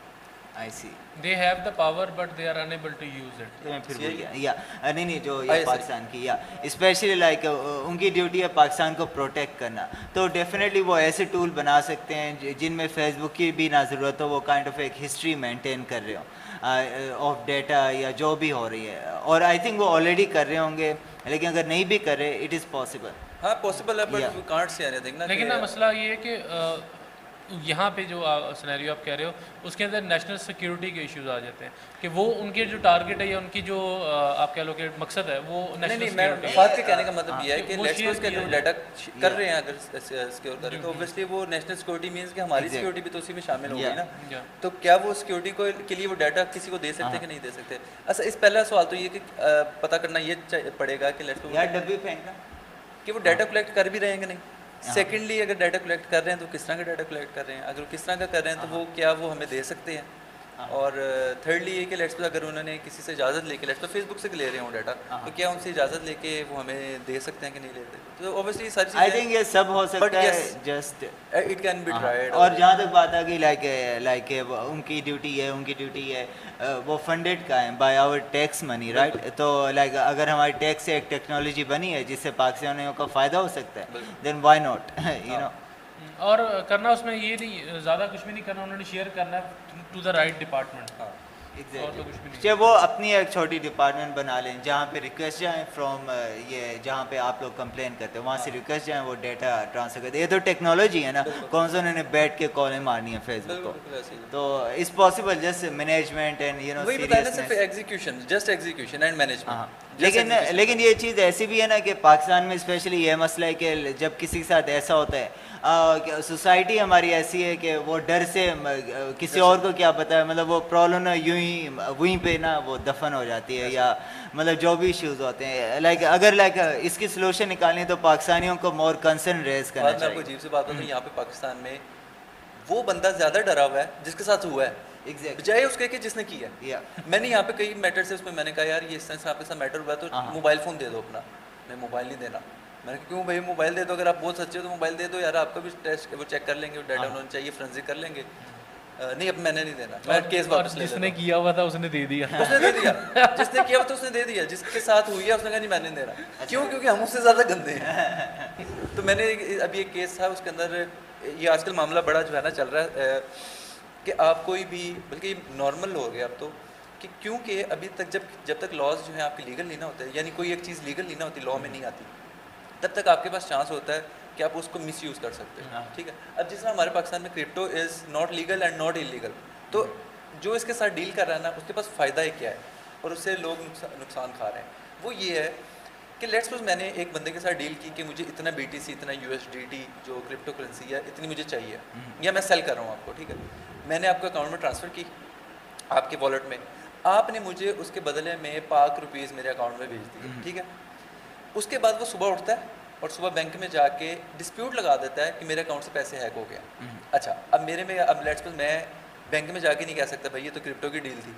I see. They have the power but they are unable to use it. Yeah. نہیں جو یہ پاکستان کی یا اسپیشلی لائک ان کی ڈیوٹی ہے پاکستان کو پروٹیکٹ کرنا, تو ڈیفینیٹلی وہ ایسے ٹول بنا سکتے ہیں جن میں فیس بک کی بھی نہ ضرورت ہو, وہ کائنڈ آف ایک ہسٹری مینٹین کر رہے ہوں آف ڈیٹا یا جو بھی ہو رہی ہے, اور آئی تھنک وہ آلریڈی کر رہے ہوں گے, لیکن اگر نہیں بھی کر رہے اٹ از پاسبل. ہاں پاسبل ہے but we can't see anything. لیکن مسئلہ یہ ہے کہ یہاں پہ جو سینیریو آپ کہہ رہے ہو اس کے اندر نیشنل سیکیورٹی کے ایشوز آ جاتے ہیں کہ وہ ان کے جو ٹارگیٹ ہے یا ان کی جو آپ کہہ لو کہ مقصد ہے وہ نیشنل سیکیورٹی ہے. بات کے کہنے کا مطلب یہ ہے کہ نیشنل سیکیورٹی جو ڈیٹا کر رہے ہیں اگر سیکیور کر رہے ہیں تو اوبویسلی وہ نیشنل سیکیورٹی مینس کہ ہماری سیکیورٹی بھی تو اسی میں شامل ہوگی نا, تو کیا وہ سیکیورٹی کو کے لیے وہ ڈیٹا کسی کو دے سکتے کہ نہیں دے سکتے. اچھا اس پہلا سوال تو یہ کہ پتہ کرنا یہ پڑے گا کہ لیٹس یار ڈبی پھینکنا کہ وہ ڈیٹا کلیکٹ کر بھی رہے ہیں کہ نہیں. سیکنڈلی اگر ڈیٹا کلیکٹ کر رہے ہیں تو کس طرح کا ڈیٹا کلیکٹ کر رہے ہیں, اگر کس طرح کا کر رہے ہیں تو وہ کیا وہ ہمیں دے سکتے ہیں, اور تھرڈلی یہ کہ لیٹس پلے اگر انہوں نے کسی سے اجازت لے کے لیٹس پلے فیس بک سے لے رہے ہوں ڈیٹا تو کیا ان سے اجازت لے کے وہ ہمیں دے سکتے ہیں کہ نہیں دیتے. تو اوبویسلی ساری چیزیں آئی تھنک یہ سب ہو سکتا ہے, just it can be tried. اور جہاں تک بات آ گئی لائک ان کی ڈیوٹی ہے وہ فنڈیڈ کا ہے by our tax money, right. تو لائک اگر ہماری ٹیکس سے ایک ٹیکنالوجی بنی ہے جس سے پاکستانیوں کا فائدہ ہو سکتا ہے then why not, you know. اور کرنا اس میں یہ نہیں زیادہ کچھ بھی نہیں کرنا, انہوں نے شیئر کرنا ہے ٹو دا رائٹ ڈپارٹمنٹ. چاہے وہ اپنی ایک چھوٹی ڈپارٹمنٹ بنا لیں جہاں پہ ریکویسٹ جائیں فرام یہ جہاں پہ آپ لوگ کمپلین کرتے ہیں وہاں سے ریکویسٹ جائیں, وہ ڈیٹا ٹرانسفر کرتے ہیں. یہ تو ٹیکنالوجی ہے نا, کون سا انہوں نے بیٹھ کے کالیں مارنی ہے فیس بک کو. تو it's possible, just management and you know execution, just execution and management. لیکن یہ چیز ایسی بھی ہے نا کہ پاکستان میں اسپیشلی یہ مسئلہ ہے کہ جب کسی کے ساتھ ایسا ہوتا ہے سوسائٹی ہماری ایسی ہے کہ وہ ڈر سے کسی اور کو کیا پتہ ہے, مطلب وہ پرابلم نا یوں ہی وہیں پہ نا وہ دفن ہو جاتی ہے, یا مطلب جو بھی ایشوز ہوتے ہیں لائک اگر لائک اس کی سلوشن نکالیں تو پاکستانیوں کو مور کنسرن ریز کرنا چاہیے. عجیب سی بات ہوتی ہے یہاں پہ پاکستان میں, وہ بندہ زیادہ ڈرا ہوا ہے جس کے ساتھ ہوا ہے بجائے اس کے کہ جس نے کیا. میں نے یہاں پہ کئی میٹر سے اس میں میں نے کہا یار یہ اس طرح سے آپ کے ساتھ میٹر ہوا ہے تو موبائل فون دے دو اپنا. میں موبائل نہیں دینا, میں نے کہا کیوں بھائی موبائل دے دو, اگر آپ بہت سچے ہو تو موبائل دے دو یار, آپ کا بھی ٹیسٹ وہ چیک کر لیں گے, ڈیٹا انہوں نے چاہیے فرینزک کر لیں گے. نہیں اب میں نے نہیں دینا, میں کیس واپس لے لوں. جس نے کیا ہوا تھا اس نے دے دیا, اس نے دے دیا, جس نے کیا ہوا تھا اس نے دے دیا, جس کے ساتھ ہوئی ہے اس نے کہا نہیں میں نے دے رہا. کیوں؟ کیونکہ ہم اس سے زیادہ گندے ہیں. تو میں نے ابھی ایک کیس تھا اس کے اندر, یہ آج کل معاملہ بڑا جو ہے نا چل رہا ہے کہ آپ کوئی بھی, بلکہ یہ نارمل ہو گیا اب تو, کہ کیونکہ ابھی تک جب تک لاز جو ہیں آپ کے لیگل نہیں نہ ہوتے, یعنی کوئی ایک چیز لیگل نہیں نہ ہوتی, لا میں نہیں آتی, تب تک آپ کے پاس چانس ہوتا ہے کہ آپ اس کو مس یوز کر سکتے ہیں. ٹھیک ہے, اب جس طرح ہمارے پاکستان میں crypto is not legal and not illegal, تو جو اس کے ساتھ ڈیل کر رہا ہے نا اس کے پاس فائدہ ہی کیا ہے, اور اس سے لوگ نقصان کھا رہے ہیں. وہ یہ ہے کہ لیٹس سپوز میں نے ایک بندے کے ساتھ ڈیل کی کہ مجھے اتنا بی ٹی سی, اتنا یو ایس ڈی ٹی جو کرپٹو کرنسی ہے اتنی مجھے چاہیے, یا میں سیل کر رہا ہوں آپ کو. ٹھیک ہے, میں نے آپ کو اکاؤنٹ میں ٹرانسفر کی, آپ کے والیٹ میں, آپ نے مجھے اس کے بدلے میں 5 روپیز میرے اکاؤنٹ میں بھیج دیے. ٹھیک ہے, اس کے بعد وہ صبح اٹھتا ہے اور صبح بینک میں جا کے ڈسپیوٹ لگا دیتا ہے کہ میرے اکاؤنٹ سے پیسے ہیک ہو گیا. اچھا, اب میرے میں اب لیٹس سپوز میں بینک میں جا کے نہیں کہہ سکتا بھائی یہ تو کرپٹو کی ڈیل تھی.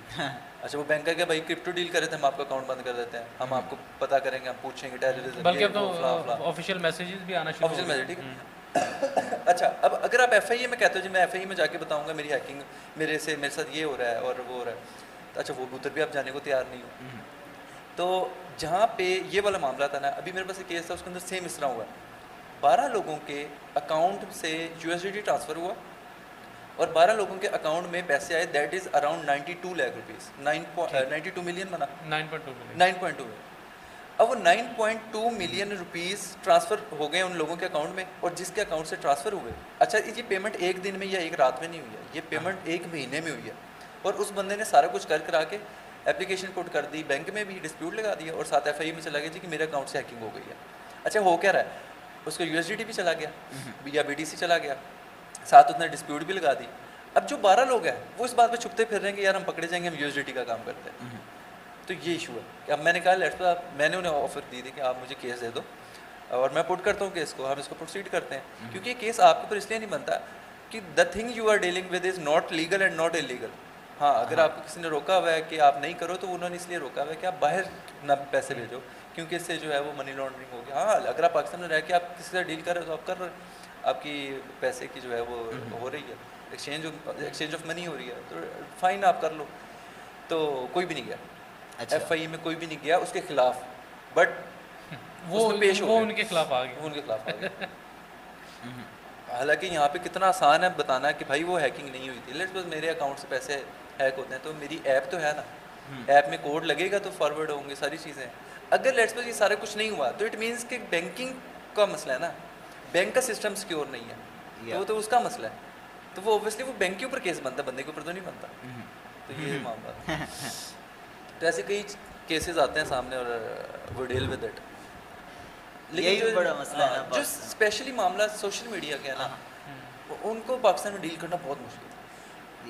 اچھا, وہ بینک کا کہ بھائی کرپٹو ڈیل کرے تھے, ہم آپ کا اکاؤنٹ بند کر دیتے ہیں, ہم آپ کو پتا کریں گے, ہم پوچھیں گے آفیشیل میسیجز بھی آنا شروع ہو گئے. ٹھیک ہے, اچھا اب اگر آپ ایف آئی اے میں کہتے ہو جی میں ایف آئی اے میں جا کے بتاؤں گا میری ہیکنگ, میرے ساتھ یہ ہو رہا ہے اور وہ ہو رہا ہے, اچھا وہ ادھر بھی آپ جانے کو تیار نہیں ہو. تو جہاں پہ یہ والا معاملہ تھا نا, ابھی میرے پاس ایک کیس تھا اس کے اندر سیم اس طرح ہوا, 12 لوگوں کے اکاؤنٹ سے U S D T transfer ہوا اور 12 لوگوں کے اکاؤنٹ میں پیسے آئے, that is around 92 lakh rupees, 9.92 million بنا, 9.2 ملین. اب وہ 9.2 ملین روپیز ٹرانسفر ہو گئے ان لوگوں کے اکاؤنٹ میں, اور جس کے اکاؤنٹ سے ٹرانسفر ہوئے. اچھا, یہ پیمنٹ ایک دن میں یا ایک رات میں نہیں ہوئی ہے, یہ پیمنٹ 1 مہینے میں ہوئی ہے, اور اس بندے نے سارا کچھ کرا کے اپلیکیشن پٹ کر دی, بینک میں بھی ڈسپیوٹ لگا دیا, اور ساتھ ایف آئی اے میں چلا گیا جی کہ میرے اکاؤنٹ سے ہیکنگ ہو گئی ہے. اچھا, ہو کیا رہا ہے, اس کو یو ایس ڈی ٹی بھی چلا گیا یا بی ٹی سی چلا گیا, ساتھ اس نے ڈسپیوٹ بھی لگا دی. اب جو 12 لوگ ہیں وہ اس بات پہ چھپتے پھر رہے ہیں کہ یار ہم پکڑے جائیں گے, ہم یو ایس ڈی ٹی کا کام کرتے ہیں. تو یہ ایشو ہے کہ اب میں نے کہا لیٹس آپ, میں نے انہیں آفر دی تھی کہ آپ مجھے کیس دے دو اور میں پٹ کرتا ہوں کیس کو, ہم اس کو پروسیڈ کرتے ہیں, کیونکہ یہ کیس آپ کے اوپر اس لیے نہیں بنتا کہ the thing you are dealing with is not legal and not illegal. ہاں, اگر آپ کو کسی نے روکا ہوا ہے کہ آپ نہیں کرو تو انہوں نے اس لیے روکا ہوا ہے کہ آپ باہر نہ پیسے بھیجو, کیونکہ اس سے جو ہے وہ منی لانڈرنگ ہوگی. ہاں, اگر آپ پاکستان میں رہ کے آپ کسی سے ڈیل کر رہے ہو تو آپ کر رہے ہیں, آپ کی پیسے کی جو ہے وہ ہو رہی ہے, ایکسچینج آف منی ہو رہی ہے, تو فائن آپ کر لو. تو کوئی بھی نہیں گیا ایف آئی میں, کوئی بھی نہیں گیا اس کے خلاف, بٹ وہ پیش ہو ان کے خلاف آ گیا, ان کے خلاف آ گیا. حالانکہ یہاں پہ کتنا آسان ہے بتانا کہ بھائی وہ ہیکنگ نہیں ہوئی تھی, لیٹس بس میرے اکاؤنٹ سے پیسے ہیک ہوتے ہیں, تو میری ایپ تو ہے نا, ایپ میں کوڈ لگے گا تو فارورڈ ہوں گے ساری چیزیں. اگر لیٹس بس یہ سارا کچھ نہیں ہوا تو اٹ مینس کہ بینکنگ کا مسئلہ ہے نا, بینک کا سسٹم سیکیور نہیں ہے, وہ تو اس کا مسئلہ ہے, تو وہ اوبیسلی وہ بینک کے اوپر کیس بنتا ہے, بندے کے اوپر تو نہیں بنتا. تو یہ معاملہ, تو ایسے کئی کیسز آتے ہیں سامنے اور وی ڈیل ود اٹ. لیکن جو اسپیشلی معاملہ سوشل میڈیا کا ہے نا, ان کو پاکستان میں ڈیل کرنا بہت مشکل ہے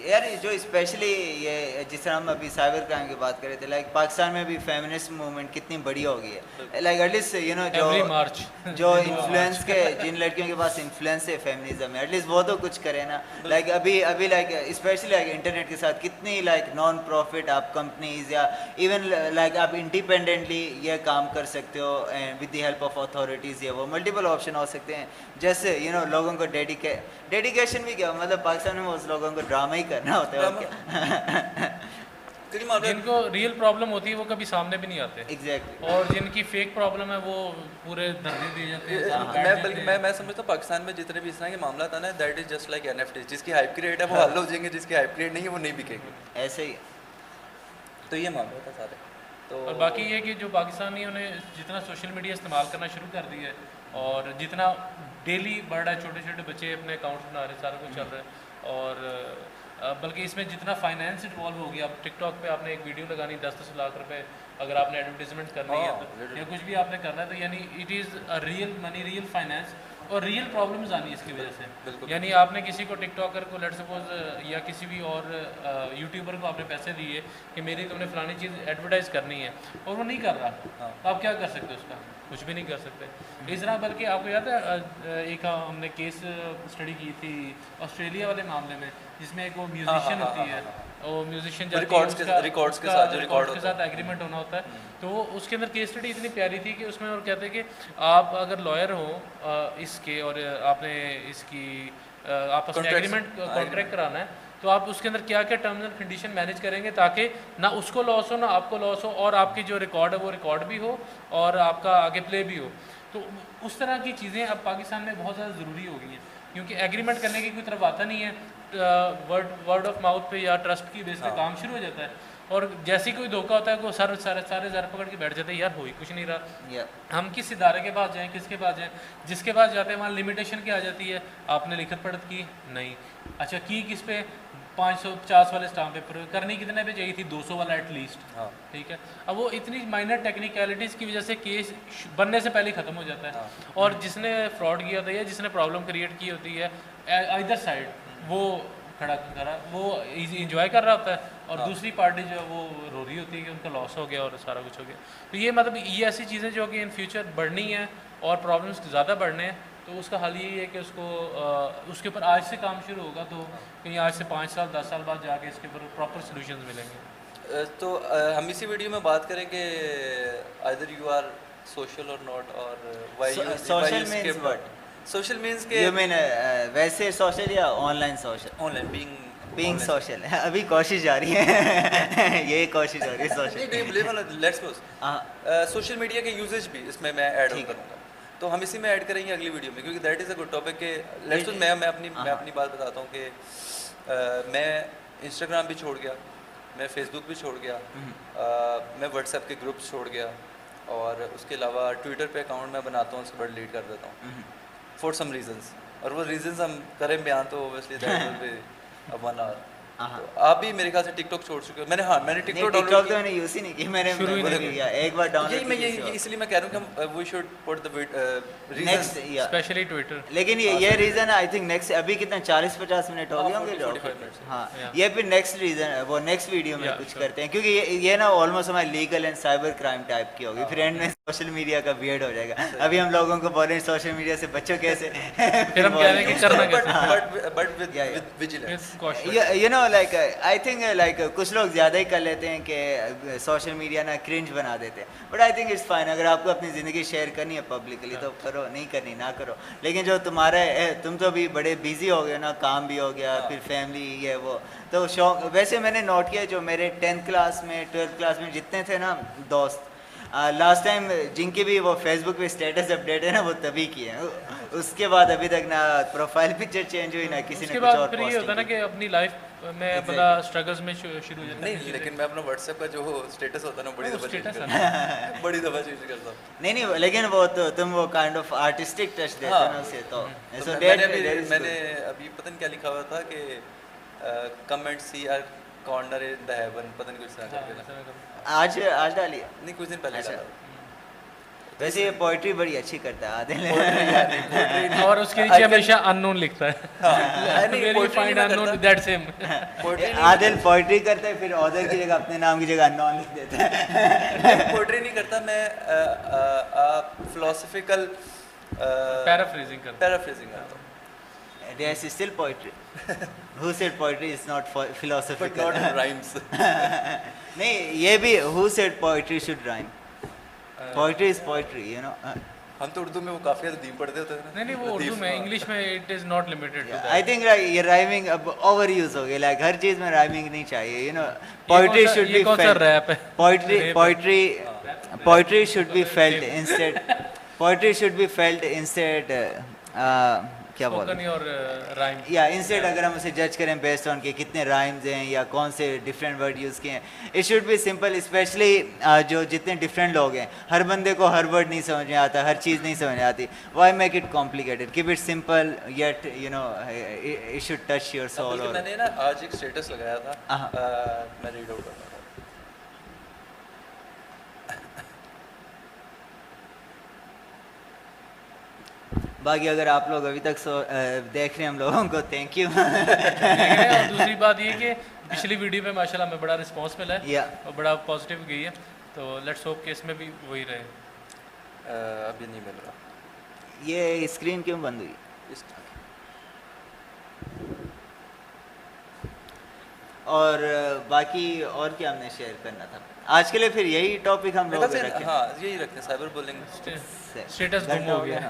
یار. جو اسپیشلی یہ جس طرح ہم ابھی سائبر کرائم کی بات کر رہے تھے, لائک پاکستان میں بھی فیمنسٹ موومنٹ کتنی بڑی ہو گئی ہے, like at least you know جو انفلوئنس کے جن لڑکیوں کے پاس انفلوئنس ہے فیمنزم میں, ایٹ لیسٹ وہ تو کچھ کرے نا. لائک ابھی لائک اسپیشلی لائک انٹرنیٹ کے ساتھ کتنی لائک نان پروفٹ آپ کمپنیز یا ایون لائک آپ انڈیپینڈنٹلی یہ کام کر سکتے ہو with the help of authorities, یہ وہ ملٹیپل آپشن ہو سکتے ہیں. جیسے یو نو لوگوں کو ڈیڈیکیشن بھی کیا, مطلب پاکستان میں اس لوگوں کو ڈرامہ کرنا ہوتا ہے, جن کو ریئل پرابلم ہوتی ہے وہ کبھی سامنے بھی نہیں آتے, ایگزیکٹلی, اور جن کی فیک پرابلم ہے وہ پورے دھرنے دیے جاتے ہیں. میں سمجھتا ہوں پاکستان میں جتنے بھی اس طرح کے معاملہ تھا نا, that is just like N F T, جس کی ہائپ کریٹ ہے وہ حل ہو جائیں گے, جس کی ہائپ کریٹ نہیں ہے وہ نہیں بکیں گے, ایسے ہی. تو یہ معاملہ تھا سارے. تو اور باقی یہ کہ جو پاکستانیوں نے جتنا سوشل میڈیا استعمال کرنا شروع کر دیا ہے اور جتنا ڈیلی بڑھ رہا ہے, چھوٹے چھوٹے بچے اپنے اکاؤنٹس بنا رہے ہیں, سارا کچھ چل رہا ہے, اور بلکہ اس میں جتنا فائنینس انوالو ہو گیا. اب ٹک ٹاک پہ آپ نے ایک ویڈیو لگانی 10-10 لاکھ روپے اگر آپ نے ایڈورٹیزمنٹ کرنی ہے یا کچھ بھی آپ نے کرنا ہے, تو یعنی it is real money, real finance, اور ریئل پرابلمز آنی اس کی وجہ سے. یعنی آپ نے کسی کو ٹک ٹاکر کو لیٹ سپوز یا کسی بھی اور یوٹیوبر کو آپ نے پیسے دیے کہ میری تم نے فلانی چیز ایڈورٹائز کرنی ہے, اور وہ نہیں کر رہا, تو آپ کیا کر سکتے اس کا, کچھ بھی نہیں کر سکتے اس طرح. بلکہ آپ کو یاد ہے ایک ہم نے کیس اسٹڈی کی تھی آسٹریلیا والے معاملے میں, جس میں ایک وہ میوزیشین ہوتی ہے, وہ میوزیشین ریکارڈس کے ساتھ ایگریمنٹ ہونا ہوتا ہے, تو اس کے اندر کیس اسٹڈی اتنی پیاری تھی کہ اس میں اور کہتے کہ آپ اگر لائر ہوں اس کے اور آپ نے اس کی آپس میں ایگریمنٹ کانٹریکٹ کرانا ہے, تو آپ اس کے اندر کیا کیا ٹرمز اینڈ کنڈیشن مینیج کریں گے تاکہ نہ اس کو لاس ہو نہ آپ کو لاس ہو، اور آپ کی جو ریکارڈ ہے وہ ریکارڈ بھی ہو اور آپ کا آگے پلے بھی ہو. تو اس طرح کی چیزیں اب پاکستان میں بہت زیادہ ضروری ہو گئی ہیں، کیونکہ ایگریمنٹ کرنے کی کوئی طرف آتا نہیں ہے، ورڈ آف ماؤتھ پہ یا ٹرسٹ کی بیس پہ کام شروع ہو جاتا ہے، اور جیسے کوئی دھوکہ ہوتا ہے کہ وہ سارے زر پکڑ کے بیٹھ جاتے ہیں، یار ہو ہی کچھ نہیں رہا، ہم کس ادارے کے پاس جائیں، کس کے پاس جائیں، جس کے پاس جاتے ہیں وہاں لمیٹیشن کیا آ جاتی ہے، آپ نے لکھت پڑھت کی نہیں، اچھا کی کس پہ، 550 والے اسٹامپ پیپر کرنی کتنے پہ چاہیے تھی، 200 والا ایٹ لیسٹ، ٹھیک ہے. اب وہ اتنی مائنر ٹیکنیکلٹیز کی وجہ سے کیس بننے سے پہلے ختم ہو جاتا ہے، اور جس نے فراڈ کیا ہوتا ہے یا جس نے پرابلم کریٹ کی ہوتی ہے ادھر سائڈ، وہ کھڑا کھڑا وہ انجوائے کر رہا ہوتا ہے، اور دوسری پارٹی جو ہے وہ رو رہی ہوتی ہے کہ ان کا لاس ہو گیا اور سارا کچھ ہو گیا. تو یہ مطلب یہ ایسی چیزیں جو کہ ان فیوچر بڑھنی ہیں اور پرابلمس زیادہ بڑھنے ہیں، تو اس کا حل یہی ہے کہ اس کو اس کے اوپر آج سے کام شروع ہوگا تو کہیں آج سے 5 سال 10 سال بعد جا کے اس کے اوپر پراپر سولوشنز ملیں گے. تو ہم اسی ویڈیو میں بات کریں گے either you are social or not or why social means what. Social means کہ you mean ویسے social یا online social. Online being social. ابھی کوشش جاری ہے، یہ کوشش جاری ہے social. Let's suppose social media کے usage بھی اس میں میں ایڈ کروں گا، تو ہم اسی میں ایڈ کریں گے اگلی ویڈیو میں، کیونکہ that is a good topic. کہ لیٹس میں اپنی بات بتاتا ہوں کہ میں انسٹاگرام بھی چھوڑ گیا، میں فیس بک بھی چھوڑ گیا، میں واٹس ایپ کے گروپس چھوڑ گیا، اور اس کے علاوہ ٹویٹر پہ اکاؤنٹ میں بناتا ہوں، اس کے بعد ڈیلیٹ کر دیتا ہوں فار سم ریزنس، اور وہ ریزنس ہم کریں بیان تو obviously that will be 1 hour. آپ بھی میرے خیال سے ٹک ٹاک چھوڑ چکے ہو. میں نے ہاں میں نے ٹک ٹاک ڈاؤن لوڈ کیا، میں نے یوز ہی نہیں کی، میں نے شروع نہیں کیا ایک بار ڈاؤن لوڈ کیا. اس لیے میں کہہ رہا ہوں کہ we should put the next especially Twitter, لیکن یہ ریزن ہے آئی تھنک نیکسٹ. ابھی کتنا 40-50 منٹ ہو گئے ہوں گے. ہاں یہ پھر نیکسٹ ریزن ہے، وہ نیکسٹ ویڈیو میں کچھ کرتے ہیں، کیونکہ یہ نا آلموسٹ ہمارے legal and cyber crime type کی ہوگی. پھر اینڈ میں سوشل میڈیا کا بیئرڈ ہو جائے گا. ابھی ہم لوگوں کو بولیں سوشل میڈیا سے بچو کیسے، پھر ہم کہہ رہے ہیں کرنا کیسے، but with vigilance. You know like I think like کچھ لوگ زیادہ ہی کر لیتے ہیں کہ سوشل میڈیا نا کرنج بنا دیتے ہیں، but I think it's fine. اگر آپ کو اپنی زندگی شیئر کرنی ہے پبلکلی تو کرو، نہیں کرنی نہ کرو. لیکن جو تمہارا ہے، تم تو ابھی بڑے بیزی ہو گئے نا، کام بھی ہو گیا، پھر فیملی یہ وہ، تو شوق. ویسے میں نے نوٹ کیا جو میرے 10th کلاس میں 12th کلاس میں جتنے تھے نا دوست، لاسٹ ٹائم جن کی بھی وہ فیس بک پہ اسٹیٹس اپڈیٹ ہے نا، وہ تبھی کی ہے. اس کے بعد ابھی تک نہ پروفائل پکچر چینج ہوئی، نہ کسی نے کچھ اور پوسٹ کی. ہوتا نا کہ اپنی لائف میں اپنا اسٹرگلز میں شروع ہو جاتا ہے. نہیں لیکن میں اپنا واٹس ایپ کا جو اسٹیٹس ہوتا ہے نا، بڑی دفعہ چینج کرتا ہوں. نہیں لیکن وہ تو تم وہ کائنڈ آف آرٹسٹک ٹچ دیتے نا اسے. تو میں نے ابھی پتہ نہیں کیا لکھا ہوا تھا کہ comment C R corner in the heaven, پتہ نہیں کچھ سنا. آج ڈالی نہیں، کچھ دن پہلے. ویسے یہ پوئٹری بڑی اچھی کرتا ہے عادل، اور اس کے نیچے ہمیشہ ان نون لکھتا ہے. عادل پوئٹری کرتا ہے، پھر آدر کی جگہ اپنے نام کی جگہ ان نون لکھ دیتا ہے. پوئٹری نہیں کرتا میں، فلاسفیکل پیرافریزنگ کرتا ہوں. There is still poetry. Who said poetry is not philosophical? But not rhymes. نہیں یہ بھی who said poetry should rhyme. Poetry is poetry, you know. ہم تو اردو میں وہ کافی ردیم پڑھتے ہوتے ہیں. نہیں وہ اردو میں، انگلش میں it is not limited to that. I think یہ rhyming اب over use ہو گیا، like ہر چیز میں rhyming نہیں چاہیے. You know poetry should be felt. یہ کون سا rap ہے؟ Poetry should be felt instead. Poetry should be felt instead. کیا بولیں اور رائم یا انسٹیڈ، اگر ہم اسے جج کریں بیسڈ آن کہ کتنے رائمز ہیں یا کون سے ڈفرینٹ ورڈ یوز کیے ہیں. It should be simple, especially جو جتنے ڈفرینٹ لوگ ہیں، ہر بندے کو ہر ورڈ نہیں سمجھ میں آتا، ہر چیز نہیں سمجھ میں آتی. Why make it complicated, keep it simple yet you know it should touch your soul. میں نے نا آج ایک اسٹیٹس لگایا تھا، میں ریڈ آؤٹ کرتا ہوں. باقی اگر آپ لوگ ابھی تک دیکھ رہے ہیں ہم لوگوں کو، تھینک یو. اور دوسری بات یہ کہ پچھلی ویڈیو میں ماشاء اللہ ہمیں بڑا رسپانس ملا ہے اور بڑا پازیٹیو گئی ہے، تو لیٹس ہوپ کہ اس میں بھی وہی رہے. ابھی نہیں مل رہا. یہ اسکرین کیوں بند ہوئی؟ اور باقی اور کیا ہم نے شیئر کرنا تھا آج کے لیے؟ پھر یہی ٹاپک ہم لوگ رکھیں. ہاں یہی رکھتے ہیں، سائبر بولنگ. اسٹیٹس گم ہو گیا.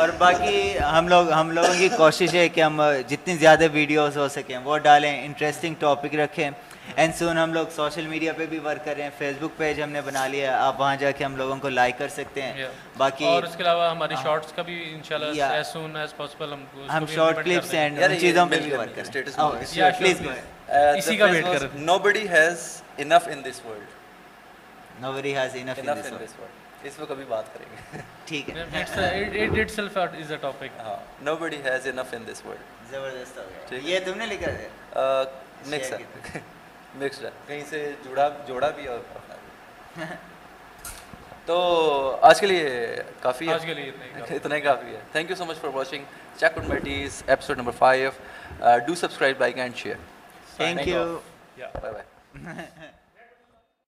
اور باقی ہم لوگوں کی کوشش ہے کہ ہم جتنی زیادہ ویڈیوز ہو سکیں وہ ڈالیں, انٹرسٹنگ ٹاپک رکھیں. اینڈ سون ہم لوگ سوشل میڈیا پہ بھی ورک کر رہے ہیں, فیس بک پیج ہم نے بنا لیا ہے, آپ وہاں جا کے ہم لوگوں کو لائک کر سکتے ہیں. باقی اور اس کے علاوہ ہماری شارٹس کا بھی انشاءاللہ as soon as possible ہم شارٹ کلپس اینڈ ان چیزوں پہ بھی ورک کریں. اسٹیٹس پلیز اسی کا ویٹ کر. Nobody has enough in this world. Nobody has enough in this world. اس پہ کبھی بات کریں گے, ٹھیک ہے. It itself is a topic. Nobody has enough in this world. زبردست ہو گیا. یہ تم نے لکھا ہے نیکسٹ مکسڈ ہے, کہیں سے جوڑا بھی. اور تو آج کے لیے کافی ہے, آج کے لیے اتنا ہی کافی ہے. Thank you so much for watching check out my Ts episode number 5. Do subscribe, like and share. Thank you. Bye bye.